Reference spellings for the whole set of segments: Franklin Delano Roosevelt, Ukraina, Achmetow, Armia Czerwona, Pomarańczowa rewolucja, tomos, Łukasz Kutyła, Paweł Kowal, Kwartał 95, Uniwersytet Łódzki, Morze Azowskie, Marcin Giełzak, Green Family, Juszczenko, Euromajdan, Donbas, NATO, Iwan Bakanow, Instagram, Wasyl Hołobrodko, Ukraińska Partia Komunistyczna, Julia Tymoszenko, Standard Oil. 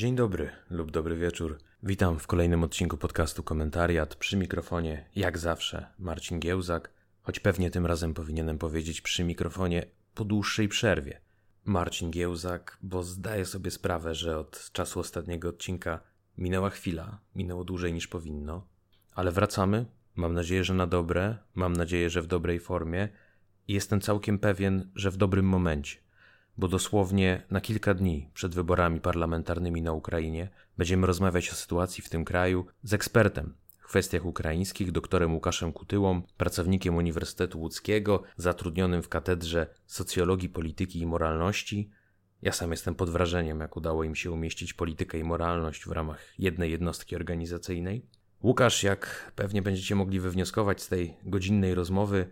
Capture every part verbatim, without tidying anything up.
Dzień dobry lub dobry wieczór. Witam w kolejnym odcinku podcastu Komentariat. Przy mikrofonie, jak zawsze, Marcin Giełzak, choć pewnie tym razem powinienem powiedzieć przy mikrofonie po dłuższej przerwie. Marcin Giełzak, bo zdaję sobie sprawę, że od czasu ostatniego odcinka minęła chwila, minęło dłużej niż powinno, ale wracamy. Mam nadzieję, że na dobre, mam nadzieję, że w dobrej formie i jestem całkiem pewien, że w dobrym momencie, bo dosłownie na kilka dni przed wyborami parlamentarnymi na Ukrainie będziemy rozmawiać o sytuacji w tym kraju z ekspertem w kwestiach ukraińskich, doktorem Łukaszem Kutyłą, pracownikiem Uniwersytetu Łódzkiego, zatrudnionym w Katedrze Socjologii, Polityki i Moralności. Ja sam jestem pod wrażeniem, jak udało im się umieścić politykę i moralność w ramach jednej jednostki organizacyjnej. Łukasz, jak pewnie będziecie mogli wywnioskować z tej godzinnej rozmowy,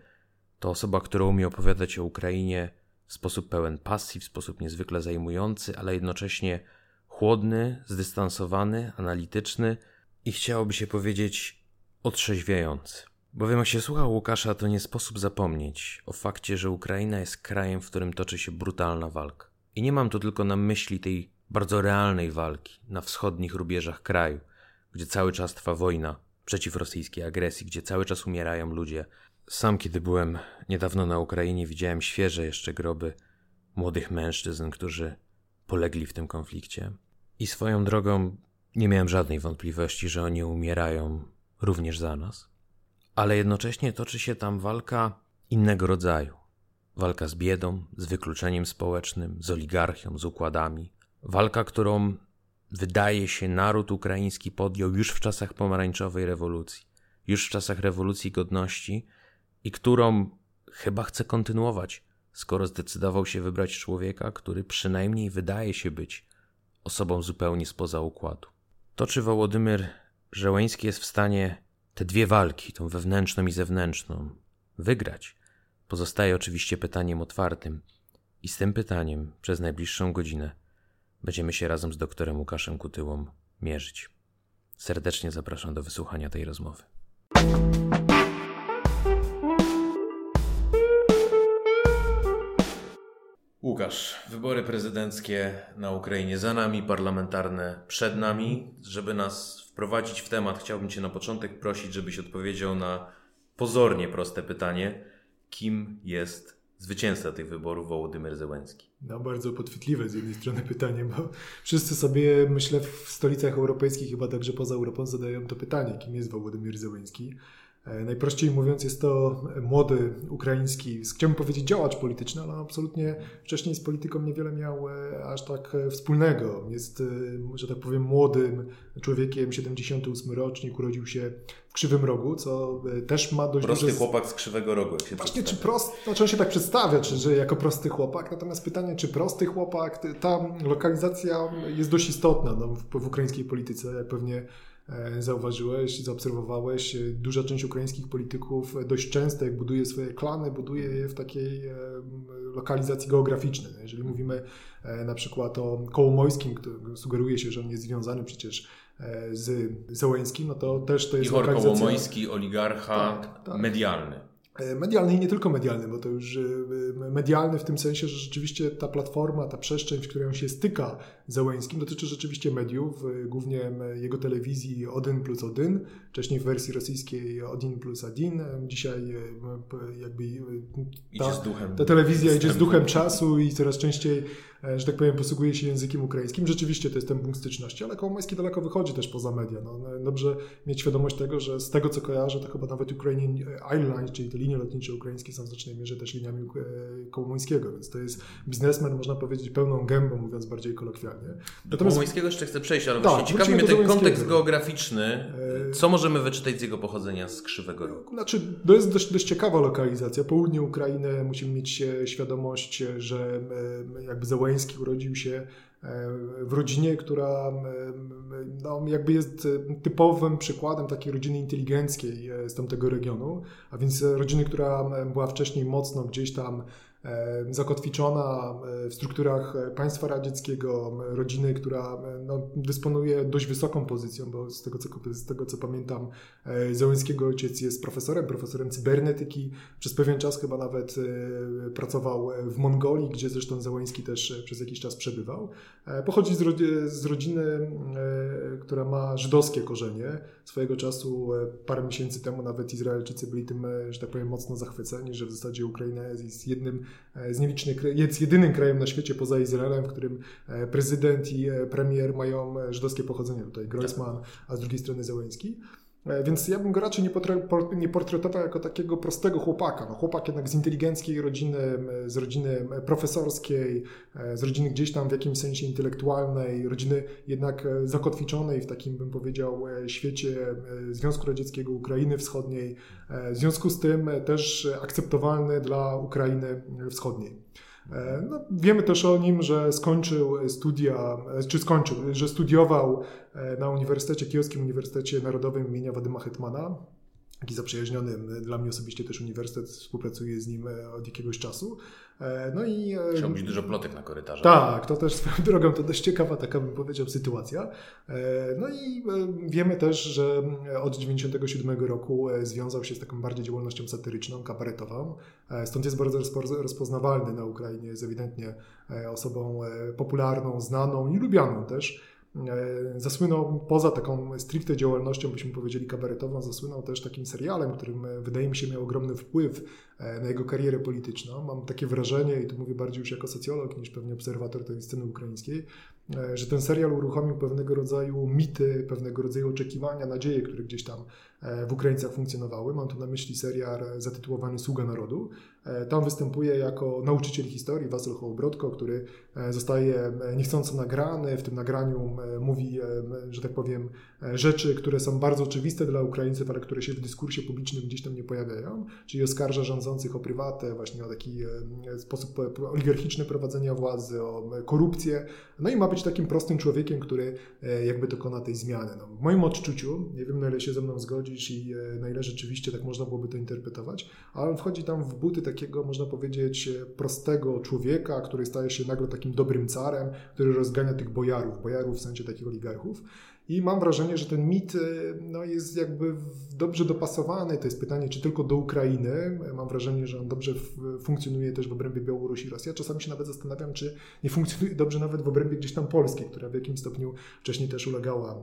to osoba, która umie opowiadać o Ukrainie w sposób pełen pasji, w sposób niezwykle zajmujący, ale jednocześnie chłodny, zdystansowany, analityczny i chciałoby się powiedzieć otrzeźwiający. Bowiem jak się słucha Łukasza, to nie sposób zapomnieć o fakcie, że Ukraina jest krajem, w którym toczy się brutalna walka. I nie mam tu tylko na myśli tej bardzo realnej walki na wschodnich rubieżach kraju, gdzie cały czas trwa wojna przeciw rosyjskiej agresji, gdzie cały czas umierają ludzie. Sam, kiedy byłem niedawno na Ukrainie, widziałem świeże jeszcze groby młodych mężczyzn, którzy polegli w tym konflikcie. I swoją drogą nie miałem żadnej wątpliwości, że oni umierają również za nas. Ale jednocześnie toczy się tam walka innego rodzaju. Walka z biedą, z wykluczeniem społecznym, z oligarchią, z układami. Walka, którą, wydaje się, naród ukraiński podjął już w czasach pomarańczowej rewolucji, już w czasach rewolucji godności i którą chyba chce kontynuować, skoro zdecydował się wybrać człowieka, który przynajmniej wydaje się być osobą zupełnie spoza układu. To, czy Wołodymyr Zełenski jest w stanie te dwie walki, tą wewnętrzną i zewnętrzną, wygrać, pozostaje oczywiście pytaniem otwartym i z tym pytaniem przez najbliższą godzinę będziemy się razem z doktorem Łukaszem Kutyłą mierzyć. Serdecznie zapraszam do wysłuchania tej rozmowy. Łukasz, wybory prezydenckie na Ukrainie za nami, parlamentarne przed nami. Żeby nas wprowadzić w temat, chciałbym Cię na początek prosić, żebyś odpowiedział na pozornie proste pytanie. Kim jest zwycięzca tych wyborów Wołodymyr Zełenski? No bardzo podchwytliwe z jednej strony pytanie, bo wszyscy sobie, myślę, w stolicach europejskich, chyba także poza Europą, zadają to pytanie, kim jest Wołodymyr Zełenski. Najprościej mówiąc, jest to młody ukraiński, chciałbym powiedzieć działacz polityczny, ale absolutnie wcześniej z polityką niewiele miał aż tak wspólnego. Jest, że tak powiem, młodym człowiekiem, siedemdziesiąty ósmy rocznik, urodził się w Krzywym Rogu, co też ma dość... Prosty duże... chłopak z Krzywego Rogu. Jak się Właśnie, czy prosty, znaczy on się tak przedstawia, czy, że jako prosty chłopak, natomiast pytanie, czy prosty chłopak, ta lokalizacja jest dość istotna no, w, w ukraińskiej polityce, jak pewnie zauważyłeś, zaobserwowałeś, duża część ukraińskich polityków dość często, jak buduje swoje klany, buduje je w takiej lokalizacji geograficznej. Jeżeli mówimy na przykład o Kołomojskim, który sugeruje się, że on jest związany przecież z Zełenskim, no to też to jest Ihor lokalizacja... Ihor Kołomojski, oligarcha tak, tak. medialny. Medialny i nie tylko medialny, bo to już medialny w tym sensie, że rzeczywiście ta platforma, ta przestrzeń, w której on się styka z Zełenskim, dotyczy rzeczywiście mediów, głównie jego telewizji Odin plus Odin, wcześniej w wersji rosyjskiej Odin plus Odin, dzisiaj jakby ta, ta telewizja idzie z duchem czasu i coraz częściej, że tak powiem, posługuje się językiem ukraińskim. Rzeczywiście to jest ten punkt styczności, ale Kołomojski daleko wychodzi też poza media. No, dobrze mieć świadomość tego, że z tego co kojarzę, to chyba nawet Ukrainian Airlines, czyli te linie lotnicze ukraińskie są w znacznej mierze też liniami Kołomońskiego, więc to jest biznesmen, można powiedzieć, pełną gębą, mówiąc bardziej kolokwialnie. Do Kołomońskiego jeszcze chcę przejść, ale tak, właśnie ciekawi mnie ten kontekst geograficzny. Co możemy wyczytać z jego pochodzenia z Krzywego Rogu? Znaczy, to jest dość, dość ciekawa lokalizacja. Południe Ukrainy, musimy mieć świadomość, że jakby Zełenski urodził się w rodzinie, która no, jakby jest typowym przykładem takiej rodziny inteligenckiej z tamtego regionu, a więc rodziny, która była wcześniej mocno gdzieś tam zakotwiczona w strukturach państwa radzieckiego, rodziny, która no, dysponuje dość wysoką pozycją, bo z tego, co, z tego co pamiętam, Zełenskiego ojciec jest profesorem, profesorem cybernetyki, przez pewien czas chyba nawet pracował w Mongolii, gdzie zresztą Zełenski też przez jakiś czas przebywał. Pochodzi z, rodzi- z rodziny, która ma żydowskie korzenie. Swojego czasu, parę miesięcy temu nawet Izraelczycy byli tym, że tak powiem, mocno zachwyceni, że w zasadzie Ukraina jest jednym z nielicznych, jest jedynym krajem na świecie poza Izraelem, w którym prezydent i premier mają żydowskie pochodzenie. Tutaj Groisman, a z drugiej strony Zełenski. Więc ja bym go raczej nie portretował jako takiego prostego chłopaka. No, chłopak jednak z inteligenckiej rodziny, z rodziny profesorskiej, z rodziny gdzieś tam w jakimś sensie intelektualnej, rodziny jednak zakotwiczonej w takim, bym powiedział, świecie Związku Radzieckiego, Ukrainy Wschodniej. W związku z tym też akceptowalny dla Ukrainy Wschodniej. No, wiemy też o nim, że skończył studia, czy skończył, że studiował na Uniwersytecie Kijowskim, Uniwersytecie Narodowym im. Wadyma Hetmana. Taki zaprzyjaźniony, dla mnie osobiście też uniwersytet, współpracuje z nim od jakiegoś czasu. No i... Musiał być dużo plotek na korytarzu. Tak, to też swoją drogą, to dość ciekawa taka, bym powiedział, sytuacja. No i wiemy też, że od dziewięćdziesiątego siódmego roku związał się z taką bardziej działalnością satyryczną, kabaretową. Stąd jest bardzo rozpoznawalny na Ukrainie, jest ewidentnie osobą popularną, znaną i lubianą też. Zasłynął poza taką stricte działalnością, byśmy powiedzieli kabaretową, zasłynął też takim serialem, którym wydaje mi się miał ogromny wpływ na jego karierę polityczną. Mam takie wrażenie, i to mówię bardziej już jako socjolog niż pewnie obserwator tej sceny ukraińskiej, że ten serial uruchomił pewnego rodzaju mity, pewnego rodzaju oczekiwania, nadzieje, które gdzieś tam w Ukraińcach funkcjonowały. Mam tu na myśli serial zatytułowany Sługa Narodu. Tam występuje jako nauczyciel historii Wasyl Hołobrodko, który zostaje niechcąco nagrany. W tym nagraniu mówi, że tak powiem, rzeczy, które są bardzo oczywiste dla Ukraińców, ale które się w dyskursie publicznym gdzieś tam nie pojawiają. Czyli oskarża rządzących o prywatę, właśnie o taki sposób oligarchiczny prowadzenia władzy, o korupcję. No i ma być takim prostym człowiekiem, który jakby dokona tej zmiany. No, w moim odczuciu, nie wiem na ile się ze mną zgodzi, i na ile rzeczywiście tak można byłoby to interpretować, ale on wchodzi tam w buty takiego, można powiedzieć, prostego człowieka, który staje się nagle takim dobrym carem, który rozgania tych bojarów, bojarów w sensie takich oligarchów. I mam wrażenie, że ten mit no, jest jakby dobrze dopasowany. To jest pytanie, czy tylko do Ukrainy. Mam wrażenie, że on dobrze funkcjonuje też w obrębie Białorusi i Rosji. Ja czasami się nawet zastanawiam, czy nie funkcjonuje dobrze nawet w obrębie gdzieś tam Polski, która w jakimś stopniu wcześniej też ulegała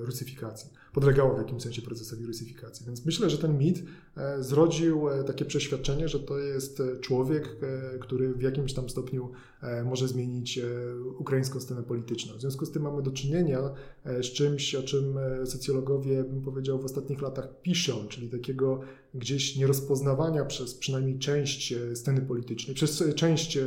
rusyfikacji, podlegała w jakimś sensie procesowi rusyfikacji. Więc myślę, że ten mit zrodził takie przeświadczenie, że to jest człowiek, który w jakimś tam stopniu może zmienić ukraińską scenę polityczną. W związku z tym mamy do czynienia z czymś, o czym socjologowie, bym powiedział, w ostatnich latach piszą, czyli takiego gdzieś nierozpoznawania przez przynajmniej część sceny politycznej, przez część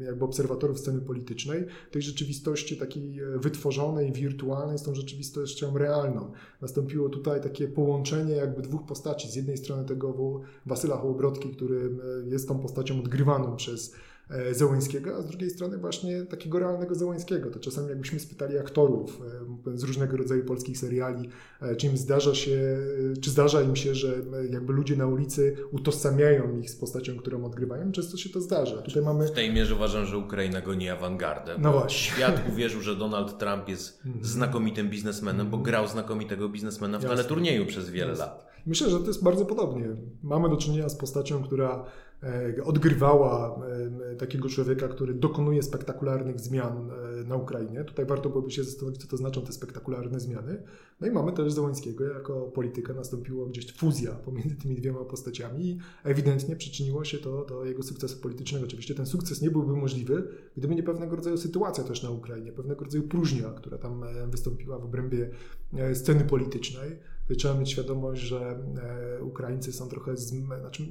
jakby obserwatorów sceny politycznej, tej rzeczywistości takiej wytworzonej, wirtualnej z tą rzeczywistością realną. Nastąpiło tutaj takie połączenie jakby dwóch postaci. Z jednej strony tego Wasyla Hołobrodki, który jest tą postacią odgrywaną przez Zełenskiego, a z drugiej strony właśnie takiego realnego Zełenskiego. To czasami jakbyśmy spytali aktorów z różnego rodzaju polskich seriali, czy im zdarza się, czy zdarza im się, że jakby ludzie na ulicy utożsamiają ich z postacią, którą odgrywają. Często się to zdarza. Tutaj mamy... W tej mierze uważam, że Ukraina goni awangardę. No właśnie. Świat uwierzył, że Donald Trump jest znakomitym biznesmenem, bo grał znakomitego biznesmena w teleturnieju przez wiele Jasne. lat. Myślę, że to jest bardzo podobnie. Mamy do czynienia z postacią, która odgrywała takiego człowieka, który dokonuje spektakularnych zmian na Ukrainie. Tutaj warto byłoby się zastanowić, co to znaczą te spektakularne zmiany. No i mamy też Zełenskiego. Jako polityka nastąpiła gdzieś fuzja pomiędzy tymi dwiema postaciami i ewidentnie przyczyniło się to do jego sukcesu politycznego. Oczywiście ten sukces nie byłby możliwy, gdyby nie pewnego rodzaju sytuacja też na Ukrainie, pewnego rodzaju próżnia, która tam wystąpiła w obrębie sceny politycznej. Trzeba mieć świadomość, że Ukraińcy są trochę, zmę... znaczy,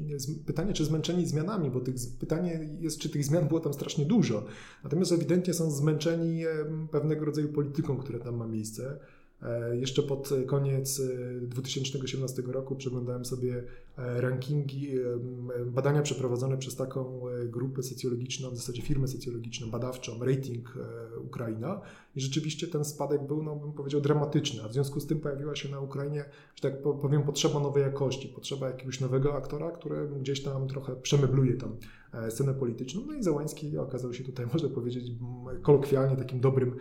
pytanie czy zmęczeni zmianami, bo tych... pytanie jest, czy tych zmian było tam strasznie dużo. Natomiast ewidentnie są zmęczeni pewnego rodzaju polityką, która tam ma miejsce. Jeszcze pod koniec dwa tysiące osiemnastego roku przeglądałem sobie rankingi, badania przeprowadzone przez taką grupę socjologiczną, w zasadzie firmę socjologiczną, badawczą, Rating Ukraina i rzeczywiście ten spadek był, no bym powiedział, dramatyczny, a w związku z tym pojawiła się na Ukrainie, że tak powiem, potrzeba nowej jakości, potrzeba jakiegoś nowego aktora, który gdzieś tam trochę przemebluje tam scenę polityczną, no i Zełenski okazał się tutaj, można powiedzieć, kolokwialnie takim dobrym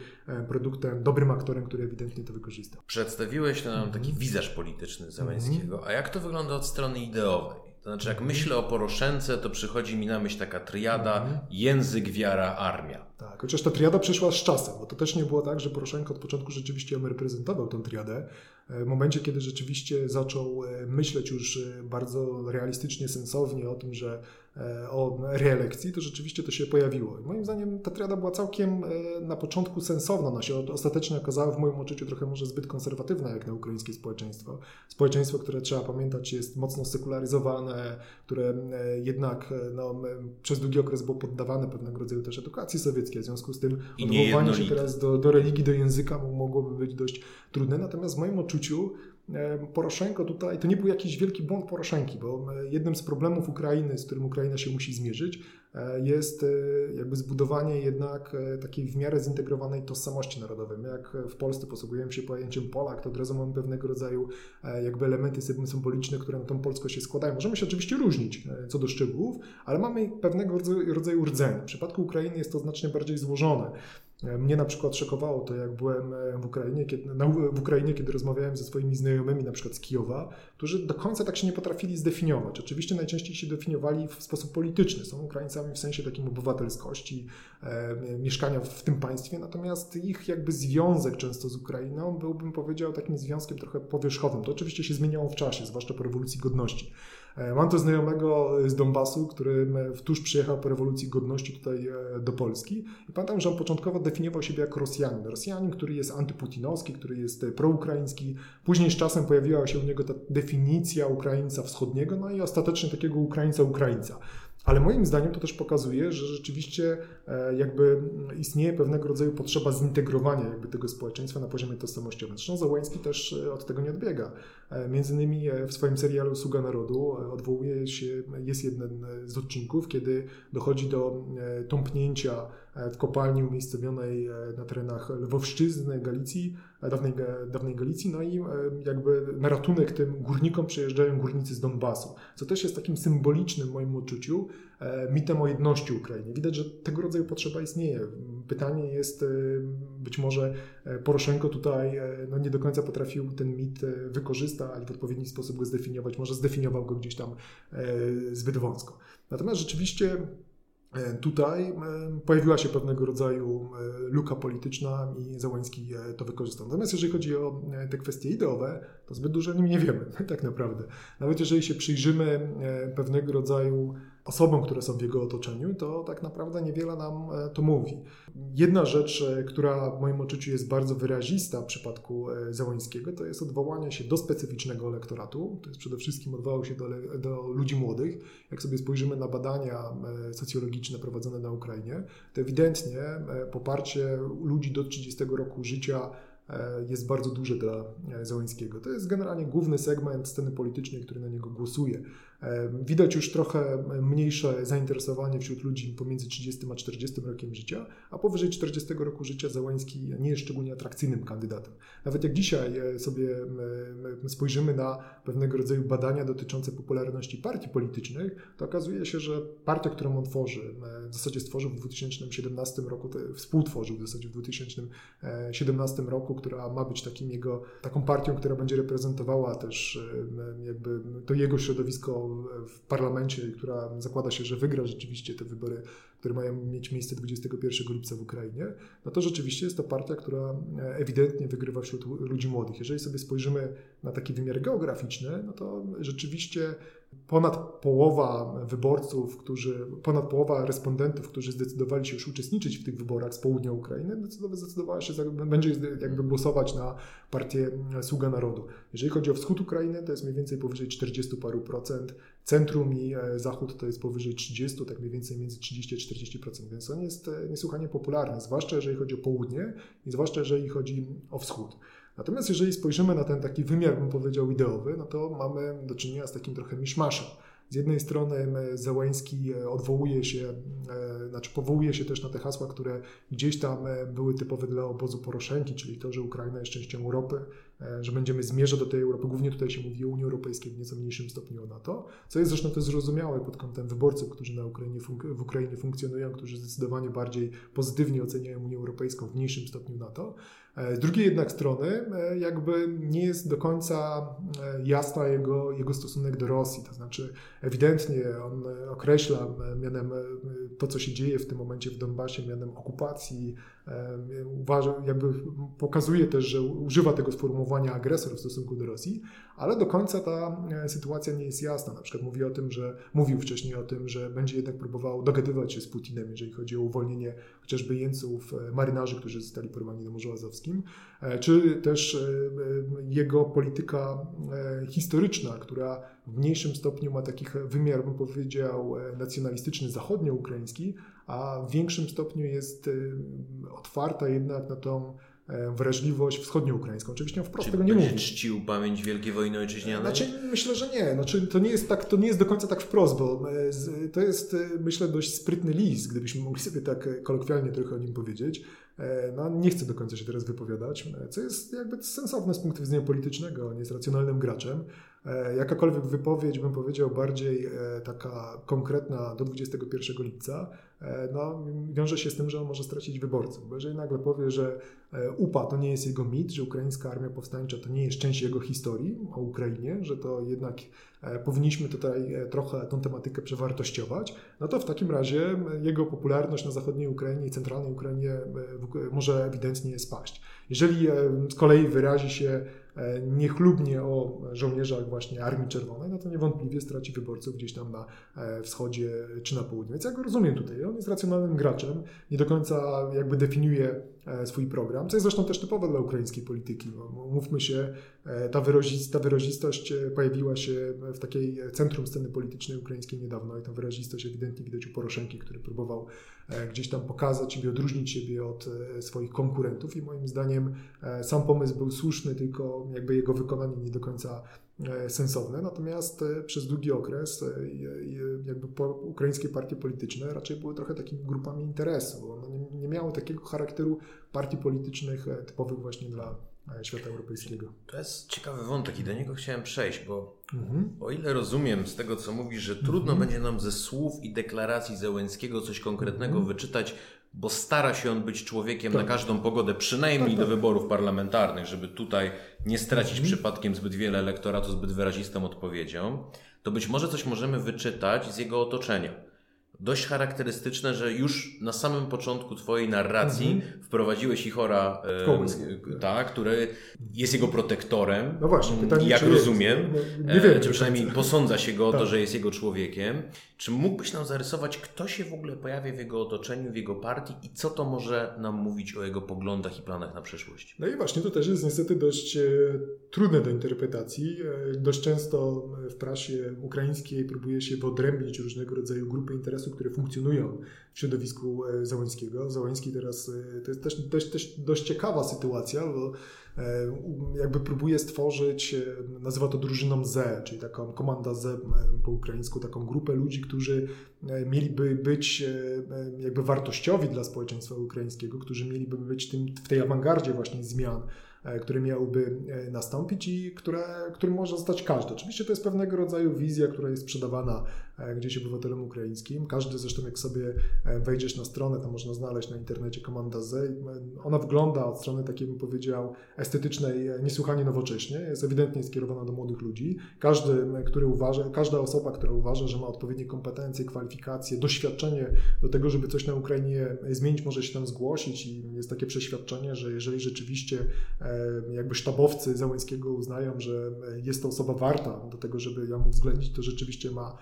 produktem, dobrym aktorem, który ewidentnie to wykorzystał. Przedstawiłeś nam taki mm. wizaż polityczny Zełenskiego, mm. a jak to wygląda od strony ideowej? To znaczy, jak myślę o Poroszence, to przychodzi mi na myśl taka triada, język, wiara, armia. Tak, chociaż ta triada przyszła z czasem, bo to też nie było tak, że Poroszenko od początku rzeczywiście ją reprezentował, tę triadę. W momencie, kiedy rzeczywiście zaczął myśleć już bardzo realistycznie, sensownie o tym, że o reelekcji, to rzeczywiście to się pojawiło. I moim zdaniem ta triada była całkiem na początku sensowna. Ona się ostatecznie okazała w moim odczuciu trochę może zbyt konserwatywna jak na ukraińskie społeczeństwo. Społeczeństwo, które trzeba pamiętać jest mocno sekularyzowane, które jednak no, przez długi okres było poddawane pewnego rodzaju też edukacji sowieckiej. W związku z tym odwoływanie się teraz do, do religii, do języka mogłoby być dość trudne. Natomiast w moim odczuciu Poroszenko tutaj, to nie był jakiś wielki błąd Poroszenki, bo jednym z problemów Ukrainy, z którym Ukraina się musi zmierzyć, jest jakby zbudowanie jednak takiej w miarę zintegrowanej tożsamości narodowej. Jak w Polsce posługujemy się pojęciem Polak, to od razu mamy pewnego rodzaju jakby elementy symboliczne, które na tą Polskę się składają. Możemy się oczywiście różnić co do szczegółów, ale mamy pewnego rodzaju rdzeń. W przypadku Ukrainy jest to znacznie bardziej złożone. Mnie na przykład szokowało to, jak byłem w Ukrainie, kiedy, na, w Ukrainie, kiedy rozmawiałem ze swoimi znajomymi, na przykład z Kijowa, którzy do końca tak się nie potrafili zdefiniować. Oczywiście najczęściej się definiowali w sposób polityczny. Są Ukraińcami w sensie takim obywatelskości, e, mieszkania w tym państwie, natomiast ich jakby związek często z Ukrainą byłbym powiedział takim związkiem trochę powierzchowym. To oczywiście się zmieniało w czasie, zwłaszcza po rewolucji godności. Mam też znajomego z Donbasu, który tuż przyjechał po rewolucji godności tutaj do Polski i pamiętam, że on początkowo definiował siebie jak Rosjanin. Rosjanin, który jest antyputinowski, który jest proukraiński. Później z czasem pojawiła się u niego ta definicja Ukraińca wschodniego, no i ostatecznie takiego Ukraińca Ukraińca. Ale moim zdaniem to też pokazuje, że rzeczywiście jakby istnieje pewnego rodzaju potrzeba zintegrowania jakby tego społeczeństwa na poziomie tożsamościowym. Zresztą Zełenski też od tego nie odbiega. Między innymi w swoim serialu Sługa Narodu odwołuje się, jest jeden z odcinków, kiedy dochodzi do tąpnięcia w kopalni umiejscowionej na terenach Lwowszczyzny, Galicji, dawnej, dawnej Galicji, no i jakby na ratunek tym górnikom przyjeżdżają górnicy z Donbasu, co też jest takim symbolicznym w moim odczuciu mitem o jedności Ukrainy. Widać, że tego rodzaju potrzeba istnieje. Pytanie jest, być może Poroszenko tutaj no, nie do końca potrafił ten mit wykorzystać, ale w odpowiedni sposób go zdefiniować, może zdefiniował go gdzieś tam zbyt wąsko. Natomiast rzeczywiście tutaj pojawiła się pewnego rodzaju luka polityczna i Zełenski to wykorzystał. Natomiast jeżeli chodzi o te kwestie ideowe, to zbyt dużo o nim nie wiemy tak naprawdę. Nawet jeżeli się przyjrzymy pewnego rodzaju osobom, które są w jego otoczeniu, to tak naprawdę niewiele nam to mówi. Jedna rzecz, która w moim odczuciu jest bardzo wyrazista w przypadku Zełenskiego, to jest odwołanie się do specyficznego elektoratu. To jest przede wszystkim odwołał się do, do ludzi młodych. Jak sobie spojrzymy na badania socjologiczne prowadzone na Ukrainie, to ewidentnie poparcie ludzi do trzydziestego roku życia jest bardzo duże dla Zełenskiego. To jest generalnie główny segment sceny politycznej, który na niego głosuje. Widać już trochę mniejsze zainteresowanie wśród ludzi pomiędzy trzydziestym a czterdziestym rokiem życia, a powyżej czterdziestego roku życia Zełenski nie jest szczególnie atrakcyjnym kandydatem. Nawet jak dzisiaj sobie spojrzymy na pewnego rodzaju badania dotyczące popularności partii politycznych, to okazuje się, że partia, którą on tworzy, w zasadzie stworzył w dwa tysiące siedemnastym roku, współtworzył w zasadzie w dwa tysiące siedemnastym roku, która ma być takim jego, taką partią, która będzie reprezentowała też jakby to jego środowisko w parlamencie, która zakłada się, że wygra rzeczywiście te wybory, które mają mieć miejsce dwudziestego pierwszego lipca w Ukrainie, no to rzeczywiście jest to partia, która ewidentnie wygrywa wśród ludzi młodych. Jeżeli sobie spojrzymy na taki wymiar geograficzny, no to rzeczywiście ponad połowa wyborców, którzy, ponad połowa respondentów, którzy zdecydowali się już uczestniczyć w tych wyborach z południa Ukrainy, zdecydowała się, będzie jakby głosować na partię Sługa Narodu. Jeżeli chodzi o wschód Ukrainy, to jest mniej więcej powyżej czterdzieści paru procent, centrum i zachód to jest powyżej trzydzieści, tak mniej więcej między trzydzieści a czterdzieści procent, więc on jest niesłychanie popularny, zwłaszcza jeżeli chodzi o południe i zwłaszcza jeżeli chodzi o wschód. Natomiast jeżeli spojrzymy na ten taki wymiar, bym powiedział, ideowy, no to mamy do czynienia z takim trochę miszmaszem. Z jednej strony Zełenski odwołuje się, znaczy powołuje się też na te hasła, które gdzieś tam były typowe dla obozu Poroszenki, czyli to, że Ukraina jest częścią Europy, że będziemy zmierzać do tej Europy. Głównie tutaj się mówi o Unii Europejskiej, w nieco mniejszym stopniu o NATO, co jest zresztą też zrozumiałe pod kątem wyborców, którzy na Ukrainie funk- w Ukrainie funkcjonują, którzy zdecydowanie bardziej pozytywnie oceniają Unię Europejską, w mniejszym stopniu NATO. Z drugiej jednak strony jakby nie jest do końca jasna jego, jego stosunek do Rosji, to znaczy ewidentnie on określa mianem to, co się dzieje w tym momencie w Donbasie, mianem okupacji. Uważa, jakby pokazuje też, że używa tego sformułowania agresor w stosunku do Rosji, ale do końca ta sytuacja nie jest jasna. Na przykład mówi o tym, że mówił wcześniej o tym, że będzie jednak próbował dogadywać się z Putinem, jeżeli chodzi o uwolnienie chociażby jeńców, marynarzy, którzy zostali porwani na Morzu Azowskim, czy też jego polityka historyczna, która w mniejszym stopniu ma taki wymiar, bym powiedział, nacjonalistyczny, zachodnioukraiński, a w większym stopniu jest otwarta jednak na tą wrażliwość wschodnioukraińską. Oczywiście on wprost Czy tego nie mówi. Czy czcił pamięć Wielkiej Wojny Ojczyźnianej? Znaczy, myślę, że nie. Znaczy, to, nie jest tak, to nie jest do końca tak wprost, bo to jest, myślę, dość sprytny list, gdybyśmy mogli sobie tak kolokwialnie trochę o nim powiedzieć. No, nie chcę do końca się teraz wypowiadać, co jest jakby sensowne z punktu widzenia politycznego. On jest racjonalnym graczem. Jakakolwiek wypowiedź, bym powiedział, bardziej taka konkretna do dwudziestego pierwszego lipca, no, wiąże się z tym, że on może stracić wyborców. Bo jeżeli nagle powie, że U P A to nie jest jego mit, że Ukraińska Armia Powstańcza to nie jest część jego historii o Ukrainie, że to jednak powinniśmy tutaj trochę tą tematykę przewartościować, no to w takim razie jego popularność na zachodniej Ukrainie i centralnej Ukrainie może ewidentnie spaść. Jeżeli z kolei wyrazi się niechlubnie o żołnierzach właśnie Armii Czerwonej, no to niewątpliwie straci wyborców gdzieś tam na wschodzie czy na południu. Więc ja go rozumiem tutaj. On jest racjonalnym graczem, nie do końca jakby definiuje swój program, co jest zresztą też typowe dla ukraińskiej polityki. Mówmy się, ta, wyrazist, ta wyrazistość pojawiła się w takiej centrum sceny politycznej ukraińskiej niedawno i ta wyrazistość ewidentnie widać u Poroszenki, który próbował gdzieś tam pokazać i odróżnić siebie od swoich konkurentów i moim zdaniem sam pomysł był słuszny, tylko jakby jego wykonanie nie do końca sensowne, natomiast przez długi okres jakby po, ukraińskie partie polityczne raczej były trochę takimi grupami interesu. One nie, nie miały takiego charakteru partii politycznych typowych właśnie dla świata europejskiego. To jest ciekawy wątek i do niego chciałem przejść, bo mhm. o ile rozumiem z tego, co mówisz, że trudno mhm. będzie nam ze słów i deklaracji Zełenskiego coś konkretnego mhm. wyczytać, bo stara się on być człowiekiem tak. na każdą pogodę, przynajmniej tak, tak. do wyborów parlamentarnych, żeby tutaj nie stracić mhm. przypadkiem zbyt wiele elektoratu zbyt wyrazistą odpowiedzią, to być może coś możemy wyczytać z jego otoczenia. Dość charakterystyczne, że już na samym początku twojej narracji mhm. wprowadziłeś Ihora, e, ta, który jest jego protektorem, no właśnie, pytanie, jak czy rozumiem, jest, nie wiem, e, czy przynajmniej posądza się go o tak. to, że jest jego człowiekiem. Czy mógłbyś nam zarysować, kto się w ogóle pojawia w jego otoczeniu, w jego partii i co to może nam mówić o jego poglądach i planach na przyszłość? No i właśnie, to też jest niestety dość trudne do interpretacji. Dość często w prasie ukraińskiej próbuje się wyodrębnić różnego rodzaju grupy interesów, które funkcjonują w środowisku Zełenskiego. Zełenski teraz, to jest też, też, też dość ciekawa sytuacja, bo jakby próbuje stworzyć, nazywa to drużyną Z, czyli taką komanda Z po ukraińsku, taką grupę ludzi, którzy mieliby być jakby wartościowi dla społeczeństwa ukraińskiego, którzy mieliby być tym, w tej awangardzie właśnie zmian, które miałyby nastąpić i które, którym może zostać każdy. Oczywiście to jest pewnego rodzaju wizja, która jest sprzedawana gdzieś obywatelom ukraińskim. Każdy zresztą, jak sobie wejdziesz na stronę, tam można znaleźć na internecie komanda Z. Ona wygląda od strony takiej, bym powiedział, estetycznej, niesłychanie nowocześnie. Jest ewidentnie skierowana do młodych ludzi. Każdy, który uważa, każda osoba, która uważa, że ma odpowiednie kompetencje, kwalifikacje, doświadczenie do tego, żeby coś na Ukrainie zmienić, może się tam zgłosić i jest takie przeświadczenie, że jeżeli rzeczywiście jakby sztabowcy Zełenskiego uznają, że jest to osoba warta do tego, żeby ją uwzględnić, to rzeczywiście ma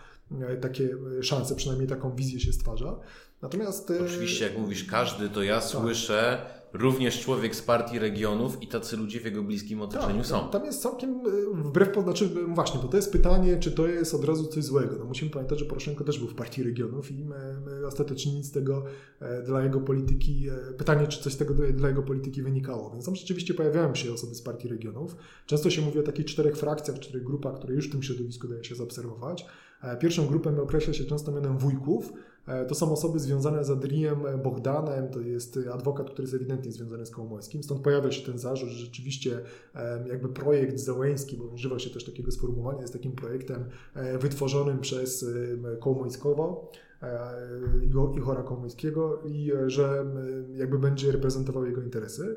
takie szanse, przynajmniej taką wizję się stwarza. Natomiast... Oczywiście, jak mówisz każdy, to ja tak. słyszę również człowiek z Partii Regionów i tacy ludzie w jego bliskim otoczeniu tak, są. Tam jest całkiem wbrew, znaczy właśnie, bo to jest pytanie, czy to jest od razu coś złego. No musimy pamiętać, że Poroszenko też był w Partii Regionów i my, my ostatecznie nic z tego dla jego polityki, pytanie, czy coś z tego dla jego polityki wynikało. Więc tam rzeczywiście pojawiają się osoby z Partii Regionów. Często się mówi o takich czterech frakcjach, czterech grupach, które już w tym środowisku daje się zaobserwować. Pierwszą grupę określa się często mianem wujków. To są osoby związane z Adrijem Bogdanem, to jest adwokat, który jest ewidentnie związany z Kołomojskim. Stąd pojawia się ten zarzut, że rzeczywiście jakby projekt Zełenski, bo używa się też takiego sformułowania, jest takim projektem wytworzonym przez Kołomojskiego, Ihora Kołomojskiego, i że jakby będzie reprezentował jego interesy.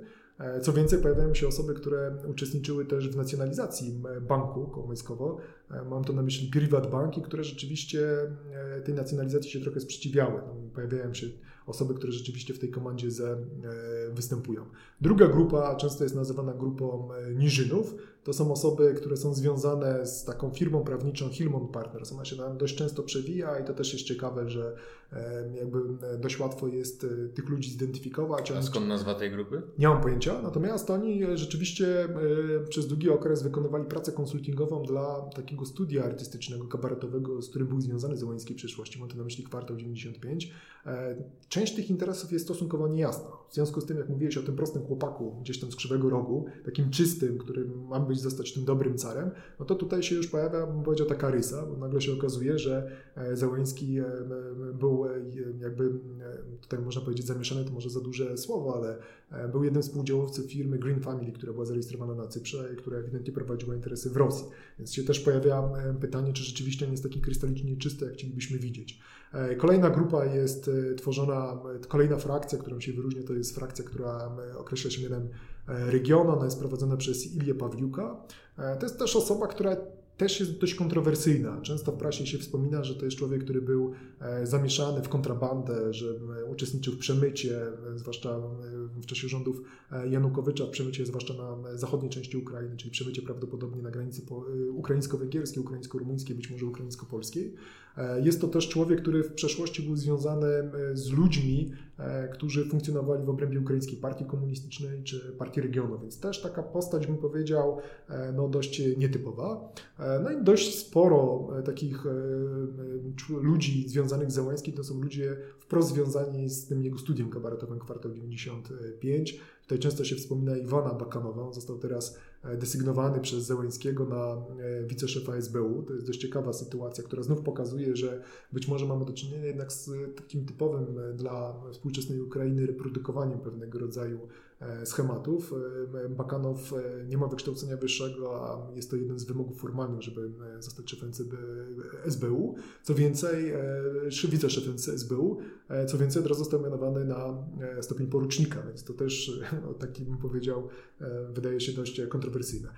Co więcej, pojawiają się osoby, które uczestniczyły też w nacjonalizacji banku kołomojskiego. Mam tu na myśli prywatbanki, które rzeczywiście tej nacjonalizacji się trochę sprzeciwiały. Pojawiają się osoby, które rzeczywiście w tej komandzie Z występują. Druga grupa często jest nazywana grupą Niżynów. To są osoby, które są związane z taką firmą prawniczą Hillman Partners. Ona się tam dość często przewija i to też jest ciekawe, że jakby dość łatwo jest tych ludzi zidentyfikować. A skąd nazwa tej grupy? Nie mam pojęcia, natomiast oni rzeczywiście przez długi okres wykonywali pracę konsultingową dla takiego studia artystycznego, kabaretowego, z którym był związany Zełenski w przeszłości. Mam tu na myśli Kwartał dziewięćdziesiąt pięć. Część tych interesów jest stosunkowo niejasna. W związku z tym, jak mówiłeś o tym prostym chłopaku gdzieś tam z Krzywego Rogu, takim czystym, który ma być zostać tym dobrym carem, no to tutaj się już pojawia, bym powiedział, taka rysa, bo nagle się okazuje, że Zełenski był jakby, tutaj można powiedzieć zamieszany, to może za duże słowo, ale był jednym z współudziałowców firmy Green Family, która była zarejestrowana na Cyprze i która ewidentnie prowadziła interesy w Rosji. Więc się też pojawia pytanie, czy rzeczywiście on jest taki krystalicznie czysty, jak chcielibyśmy widzieć. Kolejna grupa jest tworzona, kolejna frakcja, którą się wyróżnia, to jest frakcja, która określa się mianem regionu, ona jest prowadzona przez Ilię Pawliuka. To jest też osoba, która też jest dość kontrowersyjna. Często w prasie się wspomina, że to jest człowiek, który był zamieszany w kontrabandę, że uczestniczył w przemycie, zwłaszcza w czasie rządów Janukowycza, w przemycie zwłaszcza na zachodniej części Ukrainy, czyli przemycie prawdopodobnie na granicy ukraińsko-węgierskiej, ukraińsko-rumuńskiej, być może ukraińsko-polskiej. Jest to też człowiek, który w przeszłości był związany z ludźmi, którzy funkcjonowali w obrębie Ukraińskiej Partii Komunistycznej czy Partii Regionów, więc też taka postać, bym powiedział, no dość nietypowa. No i dość sporo takich ludzi związanych z Zełenskim to są ludzie wprost związani z tym jego studiem kabaretowym Kwartał dziewięćdziesiąt pięć. Tutaj często się wspomina Iwana Bakanowa, on został teraz desygnowany przez Zełenskiego na wiceszefa S B U. To jest dość ciekawa sytuacja, która znów pokazuje, że być może mamy do czynienia jednak z takim typowym dla współczesnej Ukrainy reprodukowaniem pewnego rodzaju schematów. Bakanow nie ma wykształcenia wyższego, a jest to jeden z wymogów formalnych, żeby zostać szefem S B U. Co więcej, wiceszefem S B U, co więcej, od razu został mianowany na stopień porucznika, więc to też, no, taki bym powiedział, wydaje się dość kontrowersyjne.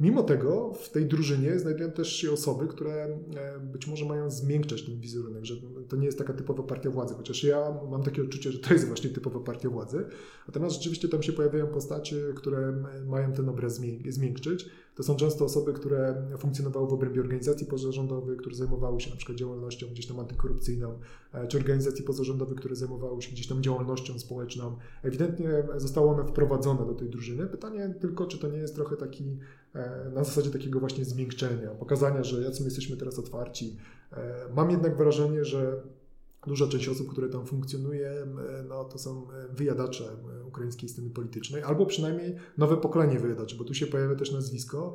Mimo tego w tej drużynie znajdują też się osoby, które być może mają zmiękczać ten wizerunek, że to nie jest taka typowa partia władzy, chociaż ja mam takie odczucie, że to jest właśnie typowa partia władzy. Natomiast rzeczywiście tam się pojawiają postacie, które mają ten obraz zmiękczyć. To są często osoby, które funkcjonowały w obrębie organizacji pozarządowych, które zajmowały się na przykład działalnością gdzieś tam antykorupcyjną, czy organizacji pozarządowych, które zajmowały się gdzieś tam działalnością społeczną. Ewidentnie zostały one wprowadzone do tej drużyny. Pytanie tylko, czy to nie jest trochę taki na zasadzie takiego właśnie zmiękczenia, pokazania, że jacy my jesteśmy teraz otwarci. Mam jednak wrażenie, że duża część osób, które tam funkcjonuje, no to są wyjadacze ukraińskiej sceny politycznej, albo przynajmniej nowe pokolenie wyjadaczy, bo tu się pojawia też nazwisko